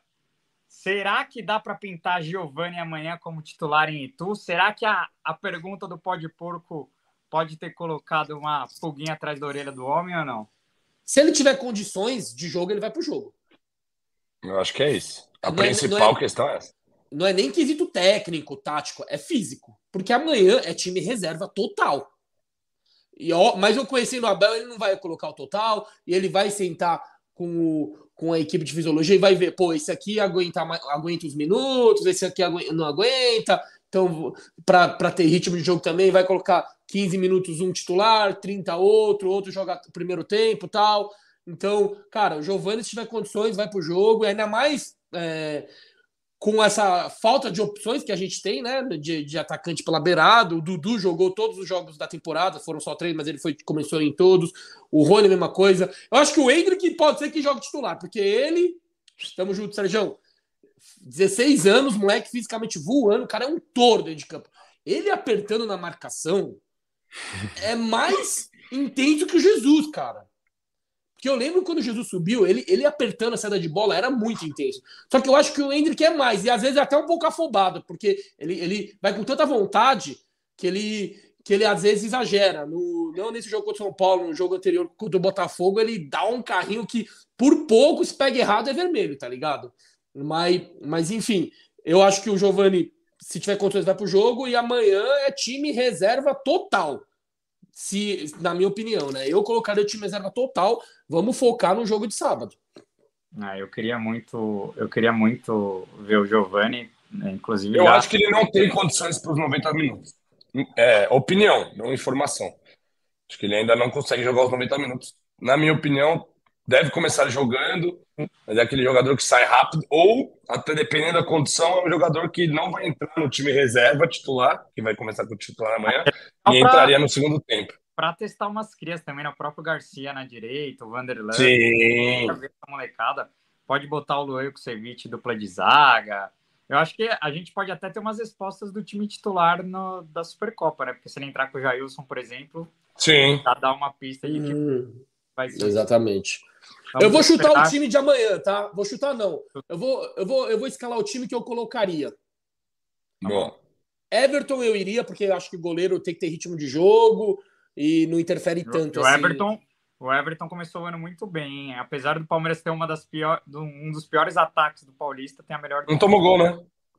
Será que dá para pintar Giovanni amanhã como titular em Itu? Será que a, a pergunta do Podporco pode ter colocado uma pulguinha atrás da orelha do homem ou não? Se ele tiver condições de jogo, ele vai pro jogo. Eu acho que é isso. A não principal é, não é, questão é essa. Não é nem quesito técnico, tático, é físico. Porque amanhã é time reserva total. E, ó, mas eu conhecendo o Abel, ele não vai colocar o total, e ele vai sentar com, o, com a equipe de fisiologia e vai ver, pô, esse aqui aguenta, aguenta os minutos, esse aqui aguenta, não aguenta, então para ter ritmo de jogo também vai colocar quinze minutos um titular, trinta outro, outro joga primeiro tempo e tal. Então, cara, o Giovanni, se tiver condições, vai pro jogo, ainda mais é, com essa falta de opções que a gente tem, né, de, de atacante pela beirada. O Dudu jogou todos os jogos da temporada, foram só três, mas ele foi, começou em todos. O Rony, mesma coisa. Eu acho que o Endrick pode ser que jogue titular, porque ele... Tamo junto, Sérgio. dezesseis anos, moleque fisicamente voando, o cara é um touro dentro de campo. Ele apertando na marcação é mais intenso que o Jesus, cara. Porque eu lembro quando o Jesus subiu, ele, ele apertando a saída de bola era muito intenso. Só que eu acho que o Endrick é mais, e às vezes é até um pouco afobado, porque ele, ele vai com tanta vontade que ele, que ele às vezes exagera. No, não nesse jogo contra o São Paulo, no jogo anterior contra o Botafogo, ele dá um carrinho que por pouco, se pega errado, é vermelho, tá ligado? Mas, mas enfim, eu acho que o Giovanni, se tiver condições, vai pro jogo, e amanhã é time reserva total. Se, na minha opinião, né? Eu colocaria o time reserva total. Vamos focar no jogo de sábado. Ah, eu queria muito, eu queria muito ver o Giovanni, né? Inclusive. Eu lá... acho que ele não tem condições para os noventa minutos. É, opinião, não informação. Acho que ele ainda não consegue jogar os noventa minutos. Na minha opinião, deve começar jogando, mas é aquele jogador que sai rápido, ou, até dependendo da condição, é um jogador que não vai entrar no time reserva titular, que vai começar com o titular amanhã. E pra, entraria no segundo tempo. Para testar umas crias também, né? O próprio Garcia na direita, o Vanderlan. Sim. Molecada. Pode botar o Luan e o Kusevich dupla de zaga. Eu acho que a gente pode até ter umas respostas do time titular no, da Supercopa, né? Porque se ele entrar com o Jailson, por exemplo, sim, dar uma pista de que hum, vai ser. Exatamente. Vamos eu vou esperar. Chutar o time de amanhã, tá? Vou chutar, não. Eu vou, eu vou, eu vou escalar o time que eu colocaria. Bom. Everton eu iria, porque eu acho que o goleiro tem que ter ritmo de jogo e não interfere tanto. O, assim. Everton, o Everton começou o ano muito bem, hein? Apesar do Palmeiras ter uma das pior, um dos piores ataques do Paulista, tem a melhor... Não tomou gol, né?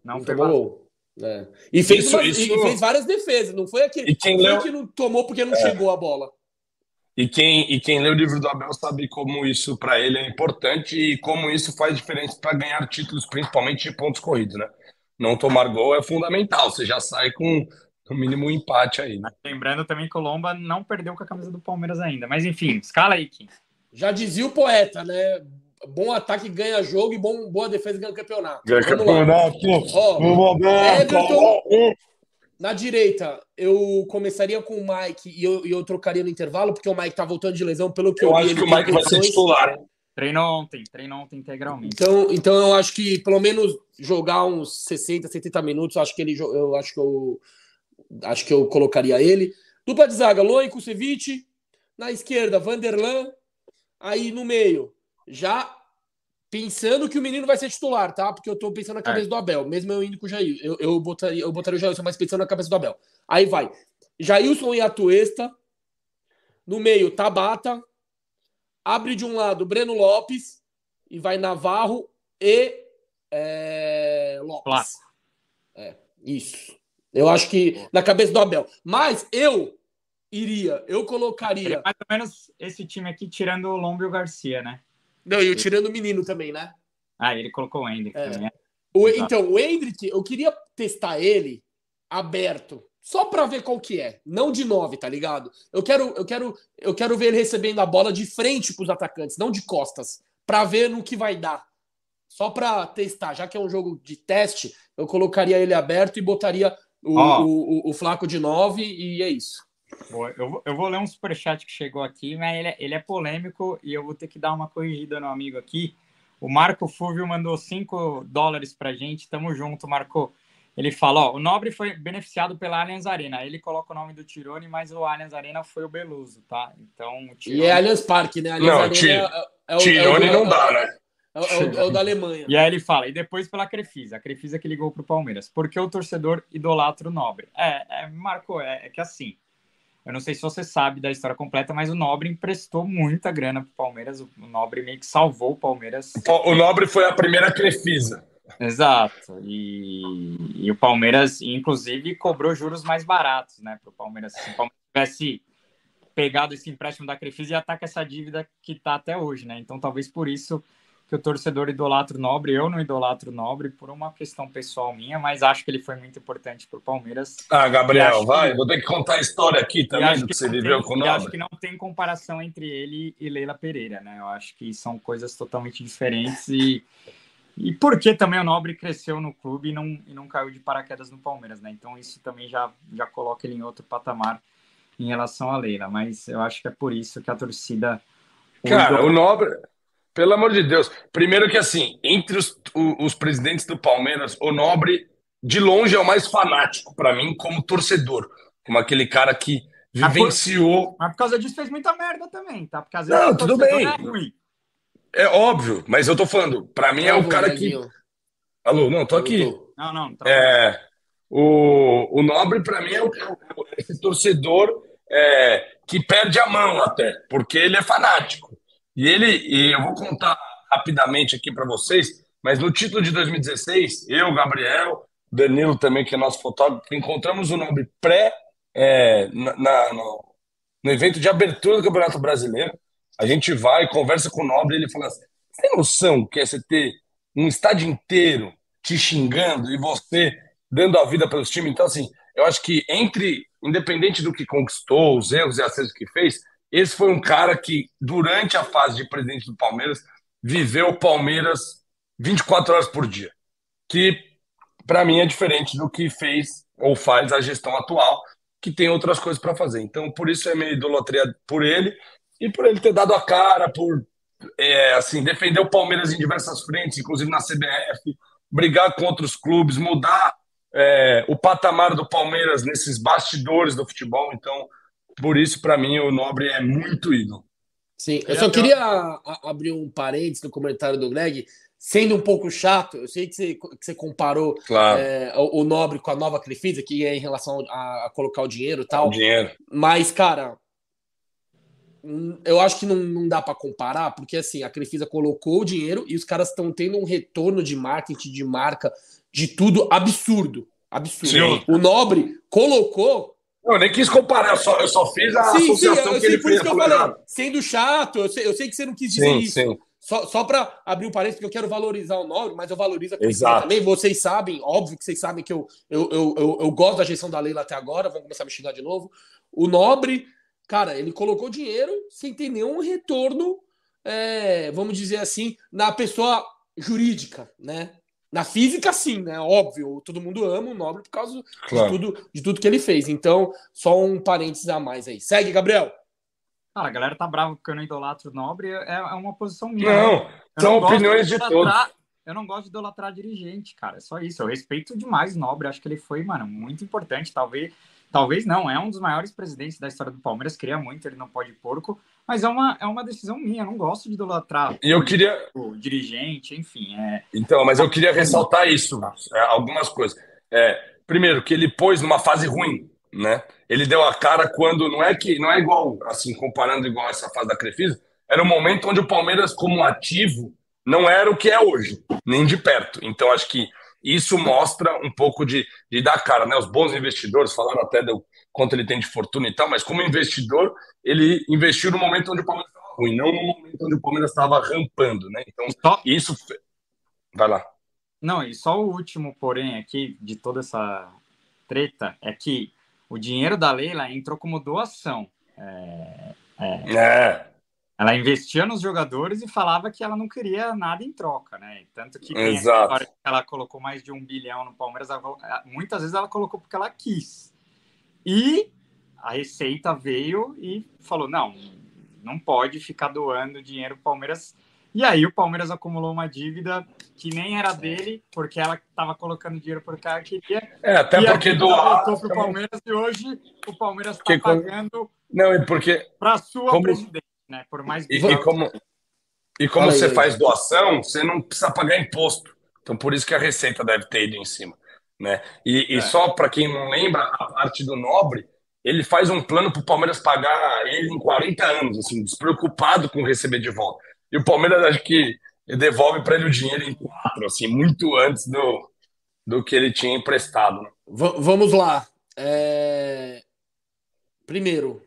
Não, não tomou gol. É. E, fez isso, uma, isso... e fez várias defesas, não foi aquele que leu... não tomou porque não é. Chegou a bola. E quem, e quem lê o livro do Abel sabe como isso para ele é importante e como isso faz diferença para ganhar títulos, principalmente de pontos corridos, né? Não tomar gol é fundamental, você já sai com o mínimo empate aí. Né? Lembrando também que o Lomba não perdeu com a camisa do Palmeiras ainda, mas enfim, escala aí, Kim. Já dizia o poeta, né? Bom ataque ganha jogo e bom, boa defesa ganha campeonato. Ganha campeonato! Ó, Everton, na direita, eu começaria com o Mike e eu, eu trocaria no intervalo, porque o Mike tá voltando de lesão, pelo que eu, eu vi, acho que o Mike vai ser titular. Treinou ontem, treinou ontem integralmente. Então, então eu acho que pelo menos jogar uns sessenta, setenta minutos, acho que ele eu acho que eu acho que eu colocaria ele. Dupla de zaga, Luan e Kusevich. Na esquerda, Vanderlan. Aí no meio, já pensando que o menino vai ser titular, tá? Porque eu tô pensando na cabeça é. do Abel, mesmo eu indo com o Jair. Eu, eu, botaria, eu botaria o Jailson, mas pensando na cabeça do Abel. Aí vai. Jailson e Atuesta. No meio, Tabata. Abre de um lado Breno Lopes e vai Navarro e é, Lopes. É, isso. Eu acho que na cabeça do Abel. Mas eu iria, eu colocaria... É mais ou menos esse time aqui tirando o Lombo e o Garcia, né? Não, e eu tirando o menino também, né? Ah, ele colocou o Endrick é. também. O, então, o Endrick, eu queria testar ele aberto. Só pra ver qual que é. Não de nove, tá ligado? Eu quero, eu quero, eu quero ver ele recebendo a bola de frente pros atacantes, não de costas. Pra ver no que vai dar. Só pra testar. Já que é um jogo de teste, eu colocaria ele aberto e botaria o, oh. o, o, o Flaco de nove e é isso. Boa. Eu, eu vou ler um superchat que chegou aqui, mas ele, ele é polêmico e eu vou ter que dar uma corrigida no amigo aqui. O Marco Fúvio mandou cinco dólares pra gente. Tamo junto, Marco. Ele fala, ó, o Nobre foi beneficiado pela Allianz Arena. Ele coloca o nome do Tirone, mas o Allianz Arena foi o Beluso, tá? Então, o Tirone... E é Allianz Parque, né? Allianz não, Arena ti... é, é o... Tirone é não dá, né? É, é, é, o, é o da Alemanha. E aí ele fala, e depois pela Crefisa. A Crefisa que ligou pro Palmeiras. Porque o torcedor idolatra o Nobre. É, é Marco, é, é que assim... Eu não sei se você sabe da história completa, mas o Nobre emprestou muita grana pro Palmeiras. O Nobre meio que salvou o Palmeiras. O Nobre foi a primeira Crefisa. Exato, e, e o Palmeiras, inclusive, cobrou juros mais baratos, né, para o Palmeiras. Se o Palmeiras tivesse pegado esse empréstimo da Crefisa, ia estar com essa dívida que está até hoje, né, então talvez por isso que o torcedor idolatra o Nobre, eu não idolatro o Nobre, por uma questão pessoal minha, mas acho que ele foi muito importante para o Palmeiras. Ah, Gabriel, vai, que... vou ter que contar a história aqui também do que você viveu com o Nobre. Acho que não tem comparação entre ele e Leila Pereira, né, eu acho que são coisas totalmente diferentes e... E porque também o Nobre cresceu no clube e não, e não caiu de paraquedas no Palmeiras, né? Então isso também já, já coloca ele em outro patamar em relação à Leila. Mas eu acho que é por isso que a torcida... Cara, o Nobre... Pelo amor de Deus. Primeiro que, assim, entre os, os presidentes do Palmeiras, o Nobre, de longe, é o mais fanático para mim como torcedor. Como aquele cara que vivenciou... Mas por causa disso fez muita merda também, tá? Porque às vezes não, tudo bem. É ruim. É óbvio, mas eu tô falando. Para mim é o cara que... Alô, não, tô aqui. Não, não. Tá é, o, o Nobre, para mim, é o, esse torcedor é, que perde a mão até, porque ele é fanático. E ele, e eu vou contar rapidamente aqui para vocês, mas no título de dois mil e dezesseis, eu, Gabriel, Danilo também, que é nosso fotógrafo, encontramos o Nobre pré, é, na, na, no, no evento de abertura do Campeonato Brasileiro. A gente vai, conversa com o Nobre, ele fala assim, você tem noção que é você ter um estádio inteiro te xingando e você dando a vida pelos times? Então, assim, eu acho que entre, independente do que conquistou, os erros e acertos que fez, esse foi um cara que, durante a fase de presidente do Palmeiras, viveu o Palmeiras vinte e quatro horas por dia. Que, para mim, é diferente do que fez ou faz a gestão atual, que tem outras coisas para fazer. Então, por isso é minha idolatria por ele e por ele ter dado a cara, por é, assim, defender o Palmeiras em diversas frentes, inclusive na C B F, brigar contra os clubes, mudar é, o patamar do Palmeiras nesses bastidores do futebol. Então... Por isso, para mim, o Nobre é muito ídolo. Sim, eu só queria abrir um parênteses no comentário do Greg, sendo um pouco chato, eu sei que você, que você comparou claro. é, o, o Nobre com a nova Crefisa, que é em relação a, a colocar o dinheiro e tal. O dinheiro. Mas, cara, eu acho que não, não dá para comparar, porque assim, a Crefisa colocou o dinheiro e os caras estão tendo um retorno de marketing, de marca, de tudo absurdo. Absurdo. Sim. O Nobre colocou... Eu nem quis comparar, eu só, eu só fiz a sim, associação sim, eu, eu que sei, ele por fez. Isso que eu falei, sendo chato, eu sei, eu sei que você não quis dizer sim, isso. Sim. Só, só para abrir um parênteses, porque eu quero valorizar o Nobre, mas eu valorizo a Crefisa também. Vocês sabem, óbvio que vocês sabem que eu, eu, eu, eu, eu gosto da gestão da Leila até agora, vamos começar a me xingar de novo. O Nobre, cara, ele colocou dinheiro sem ter nenhum retorno, é, vamos dizer assim, na pessoa jurídica, né? Na física, sim, né? Óbvio, todo mundo ama o Nobre por causa claro. de, tudo, de tudo que ele fez. Então, só um parênteses a mais aí. Segue, Gabriel. Cara, a galera tá brava porque eu não idolatro o Nobre. É uma posição minha. Não, são opiniões de todos. Eu não gosto de idolatrar dirigente, cara. É só isso. Eu respeito demais o Nobre. Acho que ele foi, mano, muito importante. Talvez, talvez não. É um dos maiores presidentes da história do Palmeiras. Queria muito, ele não pode porco. Mas é uma, é uma decisão minha, eu não gosto de idolatrar e eu queria... o dirigente, enfim. É... Então, mas eu queria ressaltar isso, algumas coisas. É, primeiro, que ele pôs numa fase ruim, né? Ele deu a cara quando, não é que não é igual, assim, comparando igual essa fase da Crefisa, era um momento onde o Palmeiras, como ativo, não era o que é hoje, nem de perto. Então, acho que isso mostra um pouco de, de dar cara, né? Os bons investidores falaram até do quanto ele tem de fortuna e tal, mas como investidor, ele investiu no momento onde o Palmeiras estava ruim, não no momento onde o Palmeiras estava rampando, né? Então, só... isso... Vai lá. Não, e só o último, porém, aqui, de toda essa treta, é que o dinheiro da Leila entrou como doação. É... é... é. Ela investia nos jogadores e falava que ela não queria nada em troca, né? Tanto que Exato. Ela colocou mais de um bilhão no Palmeiras, muitas vezes ela colocou porque ela quis. E a Receita veio e falou, não, não pode ficar doando dinheiro pro Palmeiras. E aí o Palmeiras acumulou uma dívida que nem era dele, porque ela estava colocando dinheiro porque ela queria. É, até e porque doar... voltou pro Palmeiras e hoje o Palmeiras está pagando não, é porque... para sua como... presidente. Né? Por mais e, e como, e como aí, você aí, faz aí. doação, você não precisa pagar imposto. Então, por isso que a Receita deve ter ido em cima. Né? E, é. e só para quem não lembra, a parte do Nobre, ele faz um plano para o Palmeiras pagar ele em quarenta anos, assim, despreocupado com receber de volta. E o Palmeiras, acho que devolve para ele o dinheiro em quatro, assim, muito antes do, do que ele tinha emprestado. Né? V- vamos lá. É... Primeiro,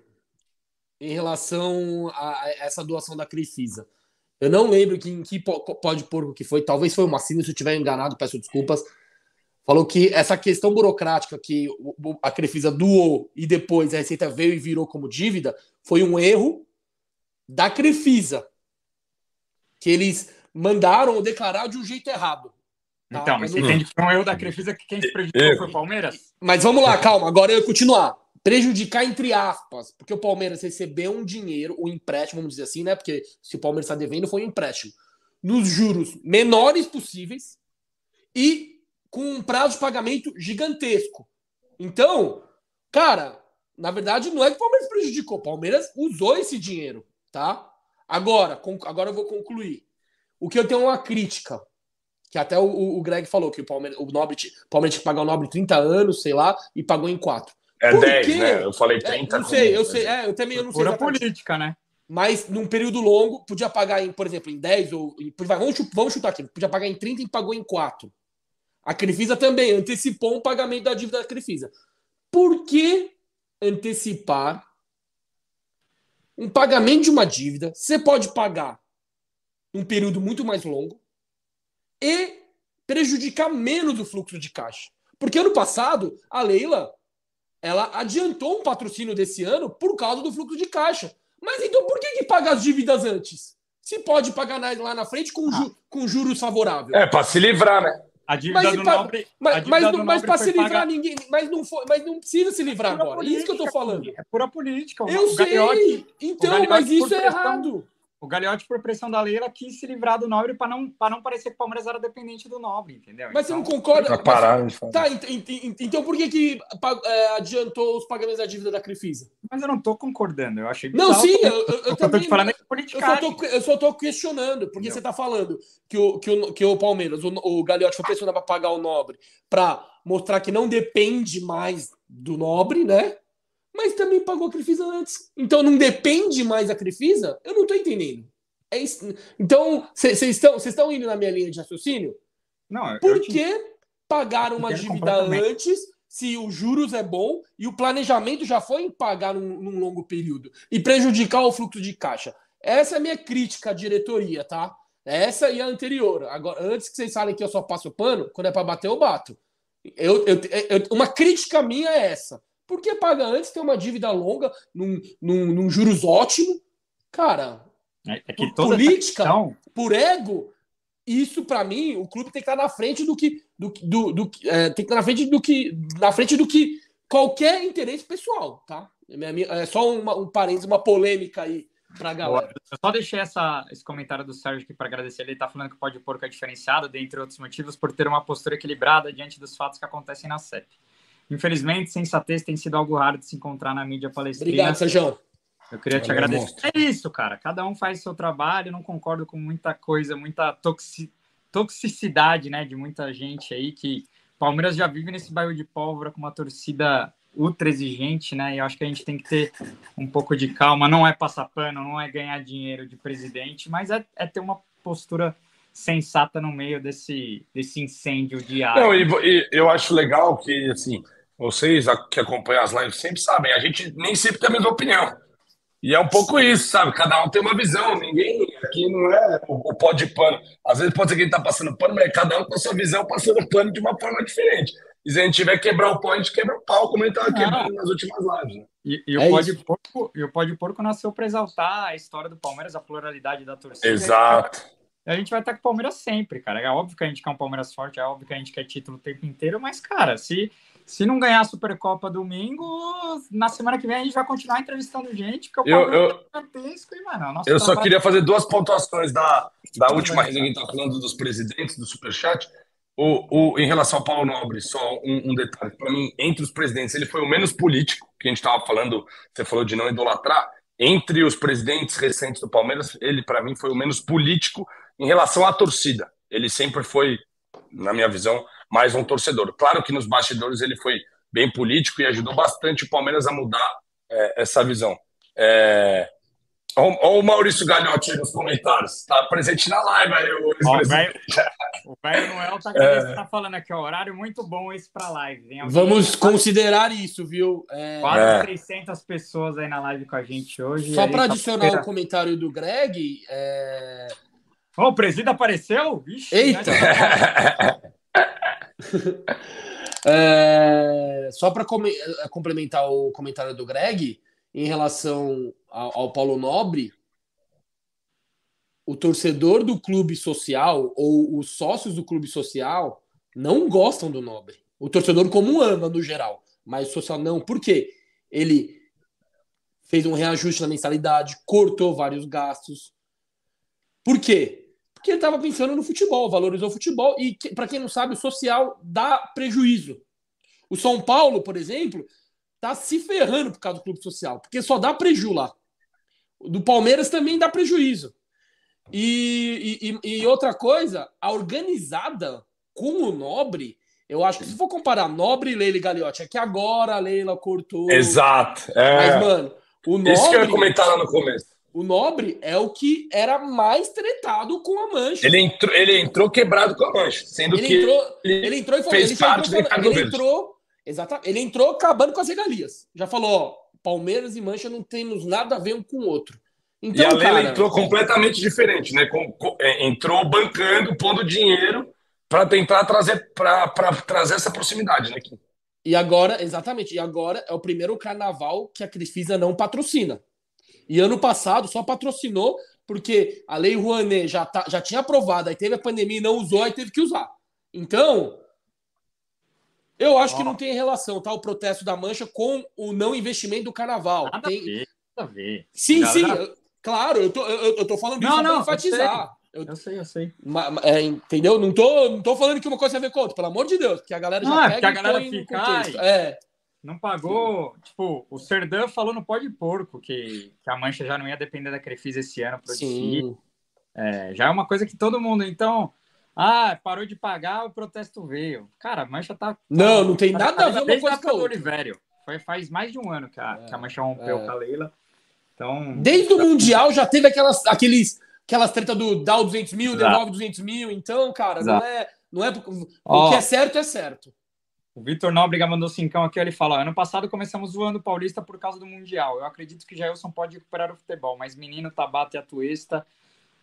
em relação a essa doação da Crefisa. Eu não lembro que, em que Podporco que foi, talvez foi uma assina, se eu estiver enganado, peço desculpas. Falou que essa questão burocrática que a Crefisa doou e depois a Receita veio e virou como dívida, foi um erro da Crefisa. Que eles mandaram ou declararam de um jeito errado. Tá? Então, mas você entende que foi um erro da Crefisa que quem se prejudicou foi o Palmeiras? Mas vamos lá, calma, agora eu ia continuar. Prejudicar entre aspas, porque o Palmeiras recebeu um dinheiro, um empréstimo, vamos dizer assim, né? Porque se o Palmeiras está devendo, foi um empréstimo. Nos juros menores possíveis e com um prazo de pagamento gigantesco. Então, cara, na verdade não é que o Palmeiras prejudicou, o Palmeiras usou esse dinheiro, tá? Agora, com, agora eu vou concluir. O que eu tenho é uma crítica, que até o, o Greg falou, que o Palmeiras, o Nobre, o Palmeiras tinha que pagar o Nobre trinta anos, sei lá, e pagou em quatro. É por dez, quê? Né? Eu falei trinta. É, não sei, eu sei, é, eu também eu não sei. Pura política, né? Mas num período longo, podia pagar, em, por exemplo, em dez, ou em, vamos, chutar, vamos chutar aqui, podia pagar em trinta e pagou em quatro. A Crefisa também antecipou o pagamento da dívida da Crefisa. Por que antecipar um pagamento de uma dívida? Você pode pagar num período muito mais longo e prejudicar menos o fluxo de caixa. Porque ano passado, a Leila, ela adiantou um patrocínio desse ano por causa do fluxo de caixa. Mas então por que, que pagar as dívidas antes? Se pode pagar lá na frente com, ju- com juros favoráveis. É, para se livrar, né? A dívida mas, do pra, nobre... Mas, dívida mas, do mas nobre para se livrar, paga... ninguém... Mas não, foi, mas não precisa se livrar é agora. Política, é isso que eu tô falando. É pura política. Eu sei. Gagliotti, então, Gagliotti, mas isso pressão, é errado. O Gagliotti, por pressão da Leila, quis se livrar do nobre para não, não parecer que o Palmeiras era dependente do nobre, entendeu? Mas então, você não concorda... Pra parar, mas, tá, ent, ent, ent, então por que, que é, adiantou os pagamentos da dívida da Crefisa? Mas eu não tô concordando. Eu achei bizarro. Não, sim. Eu, eu, eu, eu também... Tô te falando de politicagem. Eu só tô, eu só tô questionando, porque não. Você tá falando... Que o, que, o, que o Palmeiras, o, o Gagliotti foi pressionado para pagar o Nobre, para mostrar que não depende mais do Nobre, né? Mas também pagou a Crefisa antes. Então não depende mais a Crefisa? Eu não estou entendendo. É isso. Então, vocês estão, estão indo na minha linha de raciocínio? Não, eu, Por eu que te... pagar uma dívida antes se os juros é bom e o planejamento já foi em pagar num, num longo período e prejudicar o fluxo de caixa? Essa é a minha crítica à diretoria, tá? Essa e a anterior. Agora, antes que vocês falem que eu só passo o pano, quando é para bater, eu bato. Eu, eu, eu, uma crítica minha é essa. Por que paga antes, tem uma dívida longa, num, num, num juros ótimo? Cara, é que por toda política, questão... por ego, isso para mim, o clube tem que estar na frente do que. Do, do, do, é, tem que estar na frente do que. Na frente do que qualquer interesse pessoal, tá? É só uma, um parênteses, uma polêmica aí. Pra galera. Eu só deixei essa, esse comentário do Sérgio aqui para agradecer. Ele está falando que o Podporco é diferenciado, dentre outros motivos, por ter uma postura equilibrada diante dos fatos que acontecem na S E P. Infelizmente, sensatez tem sido algo raro de se encontrar na mídia palestrina. Obrigado, Sérgio. Eu queria Valeu, te agradecer. É isso, cara. Cada um faz o seu trabalho. Não concordo com muita coisa, muita toxi... toxicidade, né, de muita gente aí que Palmeiras já vive nesse bairro de pólvora com uma torcida... ultra exigente, né? E eu acho que a gente tem que ter um pouco de calma. Não é passar pano, não é ganhar dinheiro de presidente, mas é, é ter uma postura sensata no meio desse, desse incêndio diário. Não, e, e eu acho legal que, assim, vocês que acompanham as lives sempre sabem, a gente nem sempre tem a mesma opinião. E é um pouco isso, sabe? Cada um tem uma visão, ninguém aqui não é o, o pó de pano. Às vezes pode ser que a gente tá passando pano, mas cada um com a sua visão passando pano de uma forma diferente. E se a gente tiver que quebrar o pau, a gente quebra o pau, como ele estava quebrando nas últimas lives. Né? E, e, é o Podporco, e o Podporco nasceu para exaltar a história do Palmeiras, a pluralidade da torcida. Exato. A gente vai estar com o Palmeiras sempre, cara. É óbvio que a gente quer um Palmeiras forte, é óbvio que a gente quer título o tempo inteiro, mas, cara, se, se não ganhar a Supercopa domingo, na semana que vem a gente vai continuar entrevistando gente, porque o Palmeiras é gigantesco e, mano... Nossa, eu só queria de... fazer duas pontuações da, da última resenha que a gente está falando dos presidentes, do Superchat. O, o, em relação ao Paulo Nobre, só um, um detalhe. Para mim, entre os presidentes, ele foi o menos político, que a gente estava falando, você falou de não idolatrar. Entre os presidentes recentes do Palmeiras, ele, para mim, foi o menos político em relação à torcida. Ele sempre foi, na minha visão, mais um torcedor. Claro que nos bastidores ele foi bem político e ajudou bastante o Palmeiras a mudar é, essa visão. É... Olha o Maurício Gagliotti nos comentários. Tá presente na live aí. O velho Noel tá, é. tá falando aqui, ó. Horário muito bom esse pra live. Hein? Vamos considerar isso, viu? É... Quase é. trezentas pessoas aí na live com a gente hoje. Só para adicionar tá... o comentário do Greg. É... Oh, o presídio apareceu? Vixe, eita! é... Só para com... complementar o comentário do Greg, em relação ao, ao Paulo Nobre, o torcedor do clube social ou os sócios do clube social não gostam do Nobre. O torcedor comum ama, no geral, mas o social não. Por quê? Ele fez um reajuste na mensalidade, cortou vários gastos. Por quê? Porque ele estava pensando no futebol, valorizou o futebol. E, para quem não sabe, o social dá prejuízo. O São Paulo, por exemplo, está se ferrando por causa do clube social, porque só dá prejuízo lá. Do Palmeiras também dá prejuízo. E, e, e outra coisa, a organizada com o Nobre, eu acho que se for comparar Nobre e Leila e Gagliotti, é que agora a Leila cortou... Exato. É. Mas, mano, o Nobre... Isso que eu ia comentar lá no começo. O Nobre é o que era mais tretado com a Mancha. Ele entrou, ele entrou quebrado com a Mancha, sendo ele que entrou, ele, ele entrou e falou, fez ele parte entrou, falando, ele, entrou, exatamente, ele entrou acabando com as regalias. Já falou, ó, Palmeiras e Mancha não temos nada a ver um com o outro. Então, e a Leila, cara, entrou completamente diferente, né? Com, com, entrou bancando, pondo dinheiro para tentar trazer, pra, pra trazer essa proximidade, né? E agora, exatamente, e agora é o primeiro carnaval que a Crefisa não patrocina. E ano passado só patrocinou porque a Lei Rouanet já, tá, já tinha aprovado, aí teve a pandemia e não usou, aí teve que usar. Então, eu acho oh. que não tem relação, tá? O protesto da Mancha com o não investimento do carnaval. Nada tem... a ver, nada a ver. Sim, nada sim, nada... Eu, claro, eu tô, eu, eu tô falando disso não, não, pra enfatizar. Eu, eu sei, eu sei. Ma, ma, é, entendeu? Não tô, não tô falando que uma coisa tem a ver com outra, pelo amor de Deus, porque a galera já não, pega a galera e põe fica, no contexto. Ai. É. Não pagou, tipo, o Serdan falou no Podporco que, que a Mancha já não ia depender da Crefisa esse ano para o desfile. É, já é uma coisa que todo mundo, então, ah, parou de pagar, o protesto veio. Cara, a Mancha tá... Não, tá, não tem tá, nada tá, a ver uma coisa com a outra. Foi, faz mais de um ano que a, é, que a Mancha rompeu é. com a Leila. Então, desde o tá... Mundial já teve aquelas, aqueles, aquelas treta do dá o duzentos mil, exato, devolve duzentos mil. Então, cara, exato, não é... Não é oh. o que é certo, é certo. O Vitor Nóbrega mandou cincão aqui, ele fala, ano passado começamos zoando o Paulista por causa do Mundial. Eu acredito que Jailson pode recuperar o futebol, mas Menino, Tabata e Atuesta...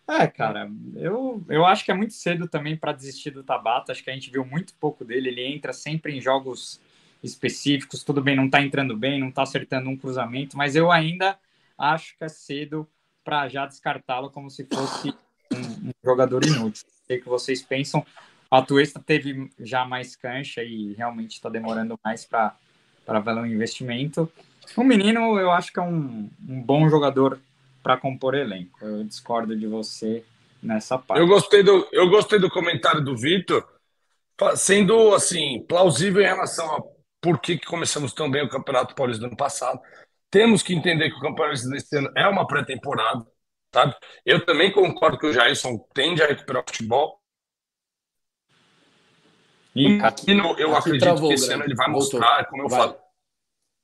É, cara, eu, eu acho que é muito cedo também para desistir do Tabata, acho que a gente viu muito pouco dele, ele entra sempre em jogos específicos, tudo bem, não tá entrando bem, não tá acertando um cruzamento, mas eu ainda acho que é cedo para já descartá-lo como se fosse um, um jogador inútil. Sei que vocês pensam... A Atuesta teve já mais cancha e realmente está demorando mais para valer um investimento. O Menino, eu acho que é um, um bom jogador para compor elenco. Eu discordo de você nessa parte. Eu gostei do, eu gostei do comentário do Vitor, sendo assim, plausível em relação a por que, que começamos tão bem o Campeonato Paulista do ano passado. Temos que entender que o Campeonato deste ano é uma pré-temporada, sabe? Eu também concordo que o Jailson tende a recuperar o futebol. E aqui, eu aqui acredito travou, que esse ano ele vai voltou, mostrar, como eu falo.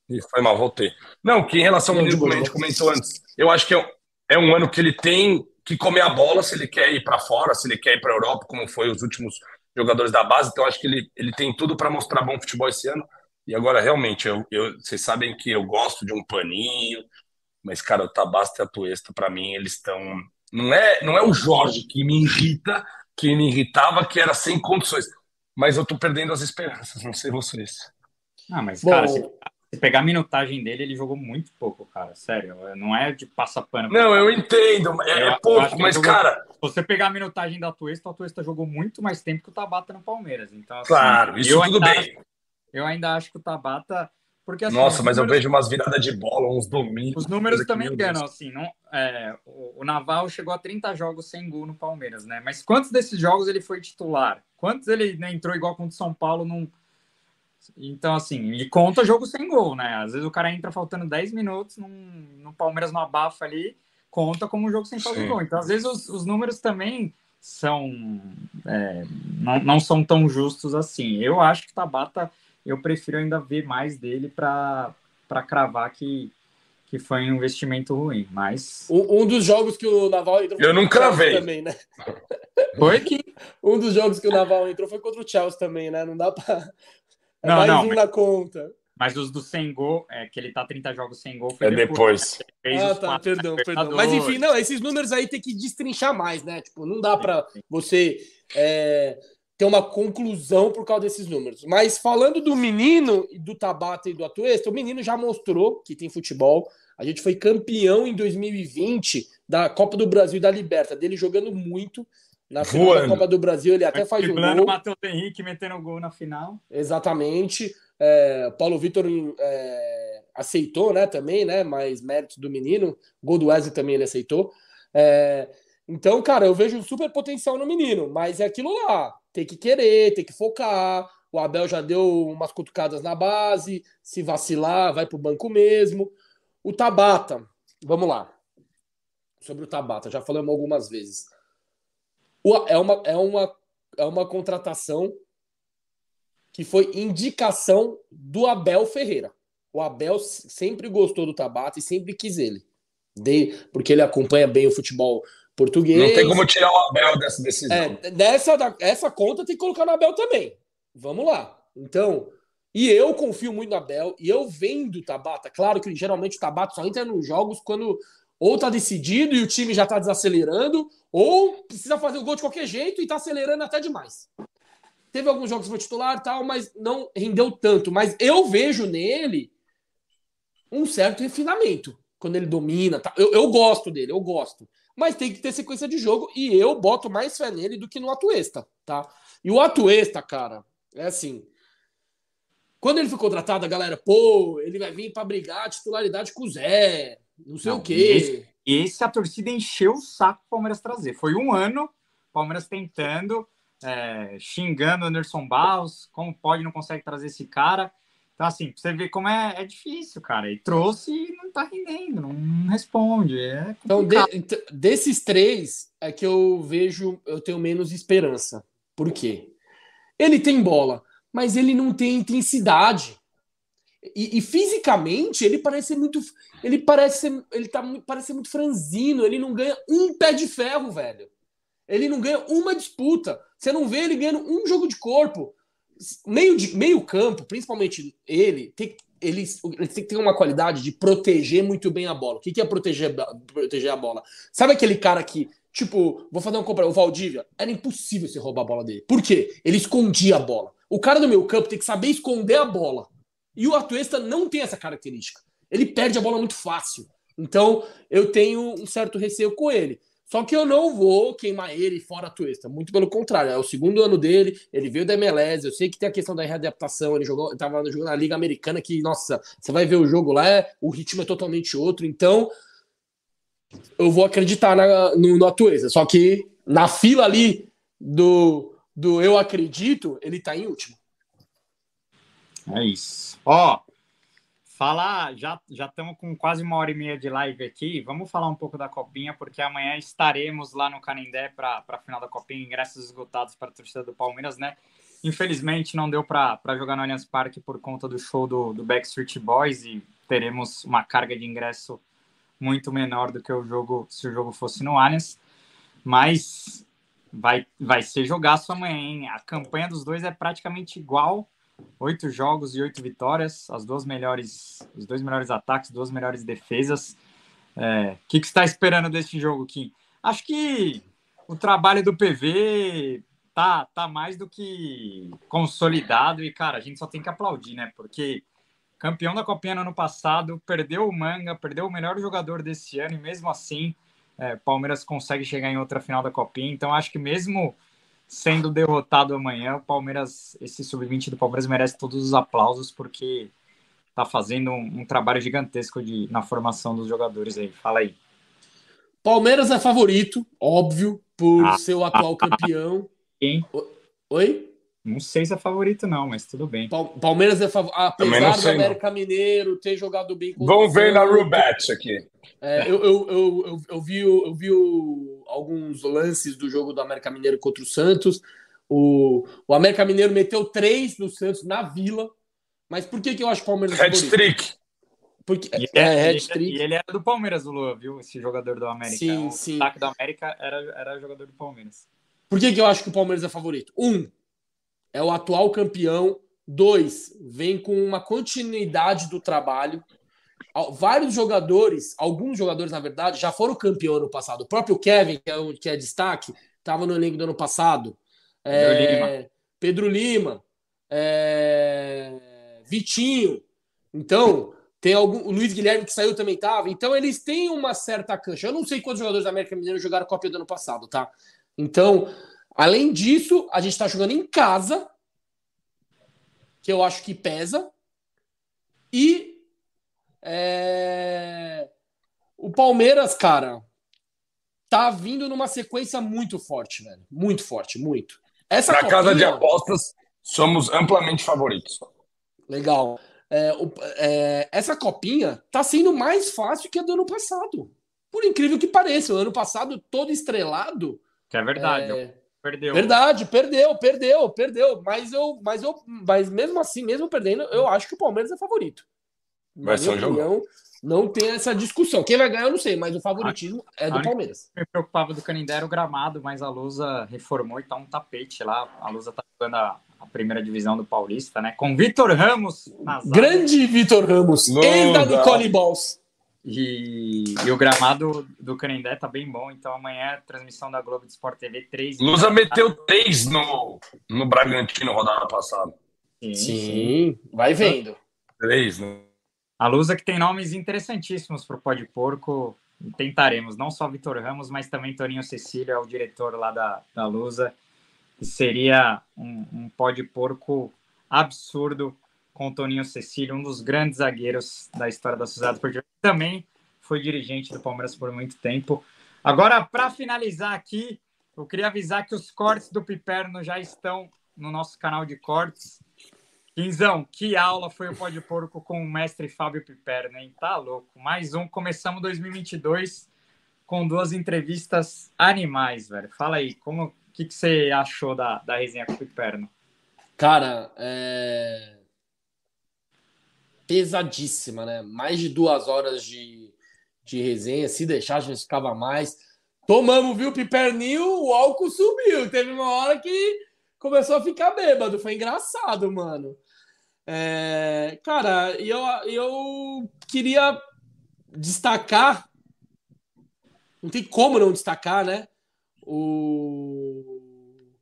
Ih, foi mal, voltei. Não, que em relação ao Menino, como a gente comentou antes, eu acho que é um, é um ano que ele tem que comer a bola, se ele quer ir para fora, se ele quer ir para a Europa, como foi os últimos jogadores da base. Então, eu acho que ele, ele tem tudo para mostrar bom futebol esse ano. E agora, realmente, eu, eu, vocês sabem que eu gosto de um paninho, mas, cara, o Tabasta e a Atuesta, para mim, eles estão... Não é, não é o Jorge que me irrita, que me irritava, que era sem condições. Mas eu tô perdendo as esperanças, não sei vocês. Ah, mas, bom, cara, se, se pegar a minutagem dele, ele jogou muito pouco, cara. Sério, não é de passar pano. Não, pra... eu entendo, é, é pouco, mas, jogou... cara... Se você pegar a minutagem da Atuesta, a Atuesta jogou muito mais tempo que o Tabata no Palmeiras. Então, assim, claro, isso tudo bem. Acho, eu ainda acho que o Tabata... Porque, assim, nossa, mas números... eu vejo umas viradas de bola, uns domínios... Os números também deram, assim, não, é, o, o Navarro chegou a trinta jogos sem gol no Palmeiras, né? Mas quantos desses jogos ele foi titular? Quantos ele, né, entrou igual contra o São Paulo? Num... Então, assim, e conta jogo sem gol, né? Às vezes o cara entra faltando dez minutos, num, no Palmeiras não abafa ali, conta como um jogo sem fazer gol. Então, às vezes os, os números também são... É, não, não são tão justos assim. Eu acho que o Tabata... Eu prefiro ainda ver mais dele para cravar que, que foi um investimento ruim, mas... Um, um dos jogos que o Naval entrou... Foi eu não cravei. Também, né? Foi que... Um dos jogos que o Naval entrou foi contra o Chelsea também, né? Não dá para... É não, mais não, um mas... na conta. Mas os do sem gol, é, que ele tá trinta jogos sem gol... Foi é depois. depois. Ah, tá, perdão, perdão. Mas enfim, não, esses números aí tem que destrinchar mais, né? Tipo, não dá para você... É... ter uma conclusão por causa desses números. Mas falando do Menino, do Tabata e do Atuesta, o Menino já mostrou que tem futebol. A gente foi campeão em dois mil e vinte da Copa do Brasil e da Liberta, dele jogando muito. Na final Ruando. da Copa do Brasil, ele até faz o gol. Matheus Henrique metendo gol na final. Exatamente. É, Paulo Vitor é, aceitou, né, também, né? Mais mérito do menino. Gol do Wesley também ele aceitou. É, então, cara, eu vejo um super potencial no menino, mas é aquilo lá. Tem que querer, tem que focar. O Abel já deu umas cutucadas na base. Se vacilar, vai pro banco mesmo. O Tabata, vamos lá. Sobre o Tabata, já falamos algumas vezes. É uma, é, uma, é uma contratação que foi indicação do Abel Ferreira. O Abel sempre gostou do Tabata e sempre quis ele. De, porque ele acompanha bem o futebol português. Não tem como tirar o Abel dessa decisão. É, nessa, essa conta tem que colocar no Abel também. Vamos lá. Então, e eu confio muito no Abel. E eu vendo o Tabata. Claro que geralmente o Tabata só entra nos jogos quando... Ou tá decidido e o time já tá desacelerando, ou precisa fazer o gol de qualquer jeito e tá acelerando até demais. Teve alguns jogos que foi titular e tal, mas não rendeu tanto. Mas eu vejo nele um certo refinamento. Quando ele domina, tá? eu, eu gosto dele, eu gosto. Mas tem que ter sequência de jogo e eu boto mais fé nele do que no Atuesta, tá? E o Atuesta, cara, é assim... Quando ele foi contratado, a galera, pô, ele vai vir pra brigar a titularidade com o Zé... Não sei não, o quê. Esse, esse a torcida encheu o saco para o Palmeiras trazer. Foi um ano o Palmeiras tentando, é, xingando o Anderson Barros. Como pode, não consegue trazer esse cara. Então, assim, pra você ver como é, é difícil, cara. E trouxe e não tá rendendo, não responde. É então, de, desses três é que eu vejo, eu tenho menos esperança. Por quê? Ele tem bola, mas ele não tem intensidade. E, e fisicamente ele parece ser muito. Ele parece ser, ele tá, parece ser muito franzino. Ele não ganha um pé de ferro, velho. Ele não ganha uma disputa. Você não vê ele ganhando um jogo de corpo. Meio, de, meio campo, principalmente ele, tem, ele, ele tem que ter uma qualidade de proteger muito bem a bola. O que, que é proteger, proteger a bola? Sabe aquele cara que, tipo, vou fazer uma compra, o Valdívia? Era impossível você roubar a bola dele. Por quê? Ele escondia a bola. O cara do meio campo tem que saber esconder a bola. E o Atuesta não tem essa característica. Ele perde a bola muito fácil. Então, eu tenho um certo receio com ele. Só que eu não vou queimar ele fora Atuesta. Muito pelo contrário. É o segundo ano dele. Ele veio da M L S. Eu sei que tem a questão da readaptação. Ele jogou, estava jogando na Liga Americana que, nossa, você vai ver o jogo lá. O ritmo é totalmente outro. Então, eu vou acreditar na, no, no Atuesta. Só que na fila ali do, do eu acredito, ele está em último. É isso. Ó, falar, já já estamos com quase uma hora e meia de live aqui. Vamos falar um pouco da Copinha, porque amanhã estaremos lá no Canindé para a final da Copinha, ingressos esgotados para a torcida do Palmeiras, né? Infelizmente não deu para jogar no Allianz Parque por conta do show do, do Backstreet Boys e teremos uma carga de ingresso muito menor do que o jogo se o jogo fosse no Allianz, mas vai, vai ser jogaço amanhã, hein? A campanha dos dois é praticamente igual. Oito jogos e oito vitórias, as duas melhores, os dois melhores ataques, duas melhores defesas. É, que que está esperando desse jogo, Kim? Acho que o trabalho do P V tá, tá mais do que consolidado e, cara, a gente só tem que aplaudir, né? Porque campeão da Copinha no ano passado, perdeu o Manga, perdeu o melhor jogador desse ano e mesmo assim, é, Palmeiras consegue chegar em outra final da Copinha. Então, acho que mesmo... sendo derrotado amanhã, o Palmeiras, esse sub vinte do Palmeiras merece todos os aplausos porque tá fazendo um, um trabalho gigantesco de, na formação dos jogadores aí. Fala aí. Palmeiras é favorito, óbvio, por ah, ser o atual ah, campeão. Quem? Oi? Não sei se é favorito não, mas tudo bem. Palmeiras é favorito, apesar do América não. Mineiro ter jogado bem. Vamos ver na Rubet aqui. É, eu, eu, eu, eu, eu vi, eu vi o, alguns lances do jogo do América Mineiro contra o Santos. O, o América Mineiro meteu três no Santos na Vila. Mas por que, que eu acho o Palmeiras favorito? Hat-trick. Porque, e, é, é, e ele era do Palmeiras, o Lua, viu? Esse jogador do América. Sim, o sim. O ataque do América era, era jogador do Palmeiras. Por que, que eu acho que o Palmeiras é favorito? Um. É o atual campeão. Dois, vem com uma continuidade do trabalho. Vários jogadores, alguns jogadores, na verdade, já foram campeão ano passado. O próprio Kevin, que é, um, que é destaque, estava no elenco do ano passado. É, Lima. Pedro Lima. É, Vitinho. Então, Tem algum, o Luiz Guilherme que saiu também estava. Então eles têm uma certa cancha. Eu não sei quantos jogadores da América Mineiro jogaram Copa do ano passado, tá? Então, além disso, a gente está jogando em casa, que eu acho que pesa. E é... o Palmeiras, cara, tá vindo numa sequência muito forte, velho. Muito forte, muito. Essa Na copinha, casa de apostas, somos amplamente favoritos. Legal. É, é, essa copinha tá sendo mais fácil que a do ano passado. Por incrível que pareça. O ano passado todo estrelado. Que é verdade. É... Perdeu. Verdade, perdeu, perdeu, perdeu. Mas, eu, mas, eu, mas mesmo assim, mesmo perdendo, eu acho que o Palmeiras é favorito. Vai ser um jogo. Não tem essa discussão. Quem vai ganhar eu não sei, mas o favoritismo a, é do Palmeiras. O que me preocupava do Canindé era o gramado, mas a Lusa reformou e tá um tapete lá. A Lusa tá jogando a a primeira divisão do Paulista, né? Com Vitor Ramos. Grande Vitor Ramos. Enda do Cone Balls. E, e o gramado do Canindé tá bem bom. Então amanhã transmissão da Globo de Sport T V três. Lusa meteu três no, no Bragantino rodada passada. Sim, sim. sim. Vai vendo. Três, né? A Lusa que tem nomes interessantíssimos pro Podporco. Tentaremos. Não só Vitor Ramos, mas também Toninho Cecílio, é o diretor lá da, da Lusa. Seria um, um pó de porco absurdo com o Toninho Cecílio, um dos grandes zagueiros da história da Sociedade Esportiva. Também foi dirigente do Palmeiras por muito tempo. Agora, para finalizar aqui, eu queria avisar que os cortes do Piperno já estão no nosso canal de cortes. Quinzão, que aula foi o pó de porco com o mestre Fábio Piperno, hein? Tá louco. Mais um. Começamos dois mil e vinte e dois com duas entrevistas animais, velho. Fala aí, como... O que, que você achou da, da resenha com o Piperno? Cara, é... pesadíssima, né? Mais de duas horas de, de resenha. Se deixar, a gente ficava mais. Tomamos, viu, Piperninho? O álcool subiu. Teve uma hora que começou a ficar bêbado. Foi engraçado, mano. É... Cara, eu, eu queria destacar... Não tem como não destacar, né? O...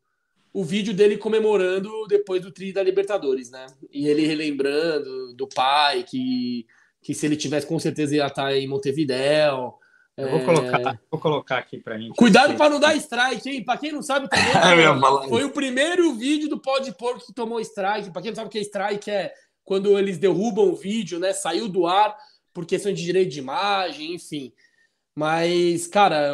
o vídeo dele comemorando depois do tri da Libertadores, né? E ele relembrando do pai, que, que se ele tivesse, com certeza ia estar em Montevidéu. Eu vou, é... colocar, vou colocar aqui pra gente. Cuidado para não dar strike, hein? Pra quem não sabe também, é, foi o primeiro vídeo do Podporco que tomou strike. Pra quem não sabe o que é strike, é quando eles derrubam o vídeo, né? Saiu do ar por questão de direito de imagem, enfim. Mas, cara...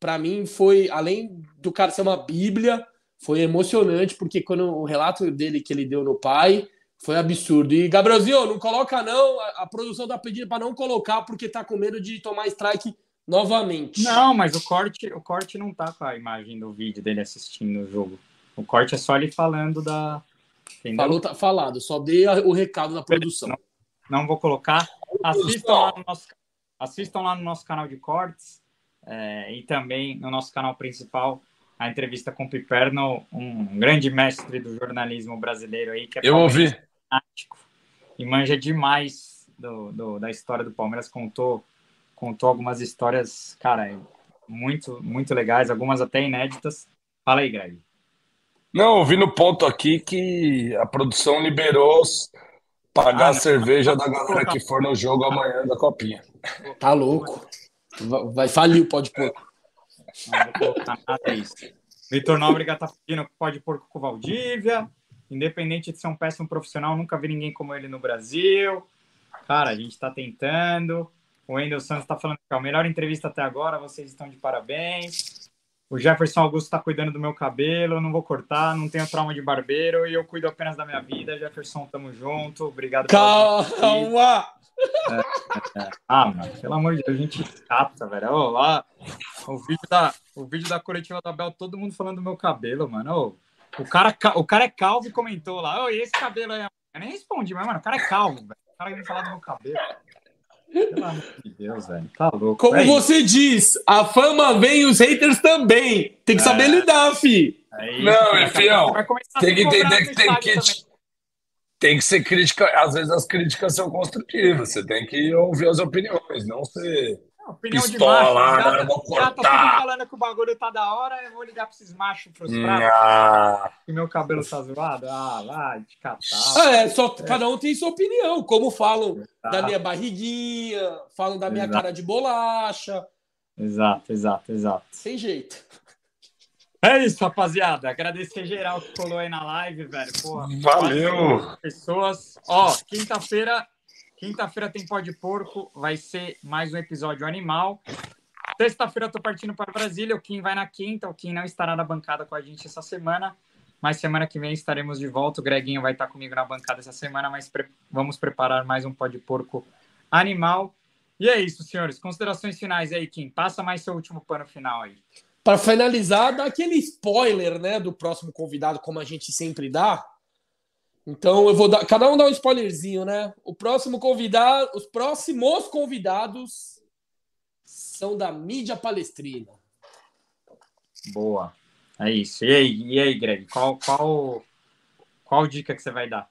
Para mim foi, além do cara ser uma bíblia, foi emocionante, porque quando o relato dele que ele deu no pai foi absurdo. E, Gabrielzinho, não coloca não, a, a produção tá pedindo para não colocar, porque tá com medo de tomar strike novamente. Não, mas o corte, o corte não tá com a imagem do vídeo dele assistindo o jogo. O corte é só ele falando da... Entendeu? Falou, tá falado, só dei a, o recado da produção. Não, não vou colocar. Assistam lá no nosso, assistam lá no nosso canal de cortes. É, e também no nosso canal principal, a entrevista com o Piperno, um grande mestre do jornalismo brasileiro aí, que é... Eu ouvi. E manja demais do, do, da história do Palmeiras. Contou, contou algumas histórias, cara, muito, muito legais, algumas até inéditas. Fala aí, Greg. Não, eu vi no ponto aqui que a produção liberou pagar ah, a cerveja da galera que for no jogo amanhã da Copinha. Tá louco. Vai falir o Podporco. Não vou colocar nada isso. Vitor Nóbrega tá pedindo Podporco com Valdívia. Independente de ser um péssimo profissional, nunca vi ninguém como ele no Brasil. Cara, a gente tá tentando. O Wendel Santos tá falando que é a melhor entrevista até agora. Vocês estão de parabéns. O Jefferson Augusto tá cuidando do meu cabelo. Eu não vou cortar, não tenho trauma de barbeiro. E eu cuido apenas da minha vida. Jefferson, tamo junto. Obrigado. Calma! É, é. Ah, mano, pelo amor de Deus, gente chata, velho. Ô, lá, o vídeo da, o vídeo da coletiva do Abel, todo mundo falando do meu cabelo, mano. Ô, o, cara, o cara é calvo e comentou lá. Ô, e esse cabelo aí? Eu nem respondi, mas, mano, o cara é calvo, velho. O cara vem falar do meu cabelo. Pelo amor de Deus, velho. Tá louco. Como é você isso. diz, a fama vem e os haters também. Tem que é. saber lidar, fi. É isso, não, é fiel. Tem que entender que tem kit. Tem que ser crítica, às vezes as críticas são construtivas, você tem que ouvir as opiniões, não ser Opinião pistola, de macho. Agora eu vou cortar. Falando que o bagulho tá da hora, eu vou ligar pra esses machos frustrados. Ah. Que meu cabelo tá zoado. Ah, vai, de catar. Ah, é, só, é. Cada um tem sua opinião. Como falam exato. Da minha barriguinha, falam da minha exato. Cara de bolacha. Exato, exato, exato. Sem jeito. É isso, rapaziada. Agradecer geral que colou aí na live, velho. Porra, valeu! Pessoas. Ó, quinta-feira. Quinta-feira tem Podporco, vai ser mais um episódio animal. Sexta-feira eu tô partindo para Brasília, o Kim vai na quinta, o Kim não estará na bancada com a gente essa semana, mas semana que vem estaremos de volta, o Greguinho vai estar comigo na bancada essa semana, mas pre- vamos preparar mais um Podporco animal. E é isso, senhores, considerações finais aí, Kim, passa mais seu último pano final aí. Para finalizar, dá aquele spoiler, né, do próximo convidado, como a gente sempre dá. Então, eu vou dar. Cada um dá um spoilerzinho, né? O próximo convidado, os próximos convidados são da mídia palestrina. Boa. É isso. E aí, e aí Greg? Qual, qual, qual dica que você vai dar?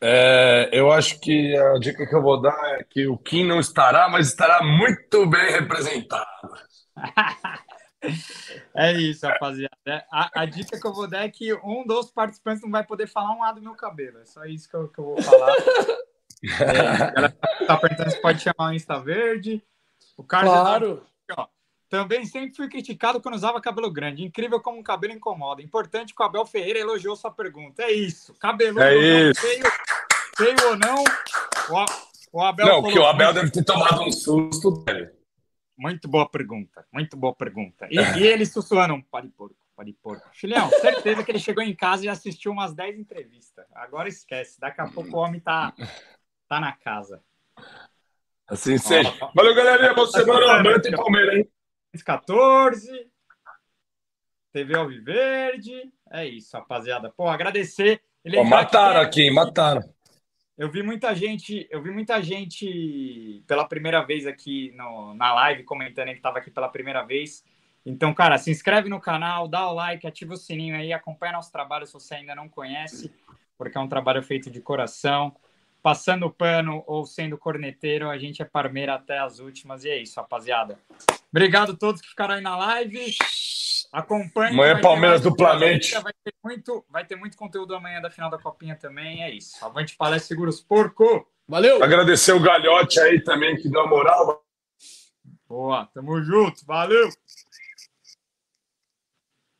É, eu acho que a dica que eu vou dar é que o Kim não estará, mas estará muito bem representado. É isso, rapaziada. A, a dica que eu vou dar é que um dos participantes não vai poder falar um lado do meu cabelo. É só isso que eu, que eu vou falar. É, ela tá perguntando se pode chamar o Insta Verde. O Carlos claro. É ó, também sempre fui criticado quando usava cabelo grande. Incrível como um cabelo incomoda. Importante que o Abel Ferreira elogiou sua pergunta. É isso. Cabelo é isso. Feio, feio ou não. O, o Abel não, que o Abel deve ter tomado um susto, velho. Muito boa pergunta, muito boa pergunta. E, e eles sussurraram, pare porco, pare porco. Filhão, certeza que ele chegou em casa e assistiu umas dez entrevistas. Agora esquece, daqui a pouco o homem tá, tá na casa. Assim seja. Valeu, galerinha, boa semana. Amanhã tem Palmeiras, hein? quatorze, T V Alviverde. É isso, rapaziada. Pô, agradecer. Pô, mataram aqui, aqui, mataram. Eu vi muita gente, eu vi muita gente pela primeira vez aqui no, na live, comentando que estava aqui pela primeira vez. Então, cara, se inscreve no canal, dá o like, ativa o sininho aí, acompanha nosso trabalho se você ainda não conhece, porque é um trabalho feito de coração. Passando o pano ou sendo corneteiro, a gente é parmeira até as últimas. E é isso, rapaziada. Obrigado a todos que ficaram aí na live. Acompanhe. Amanhã é Palmeiras duplamente. Vai ter, muito, vai ter muito conteúdo amanhã da final da Copinha também. É isso. Avante palestra, segura os porco. Valeu. Agradecer o Galhote aí também, que deu a moral. Boa. Tamo junto. Valeu.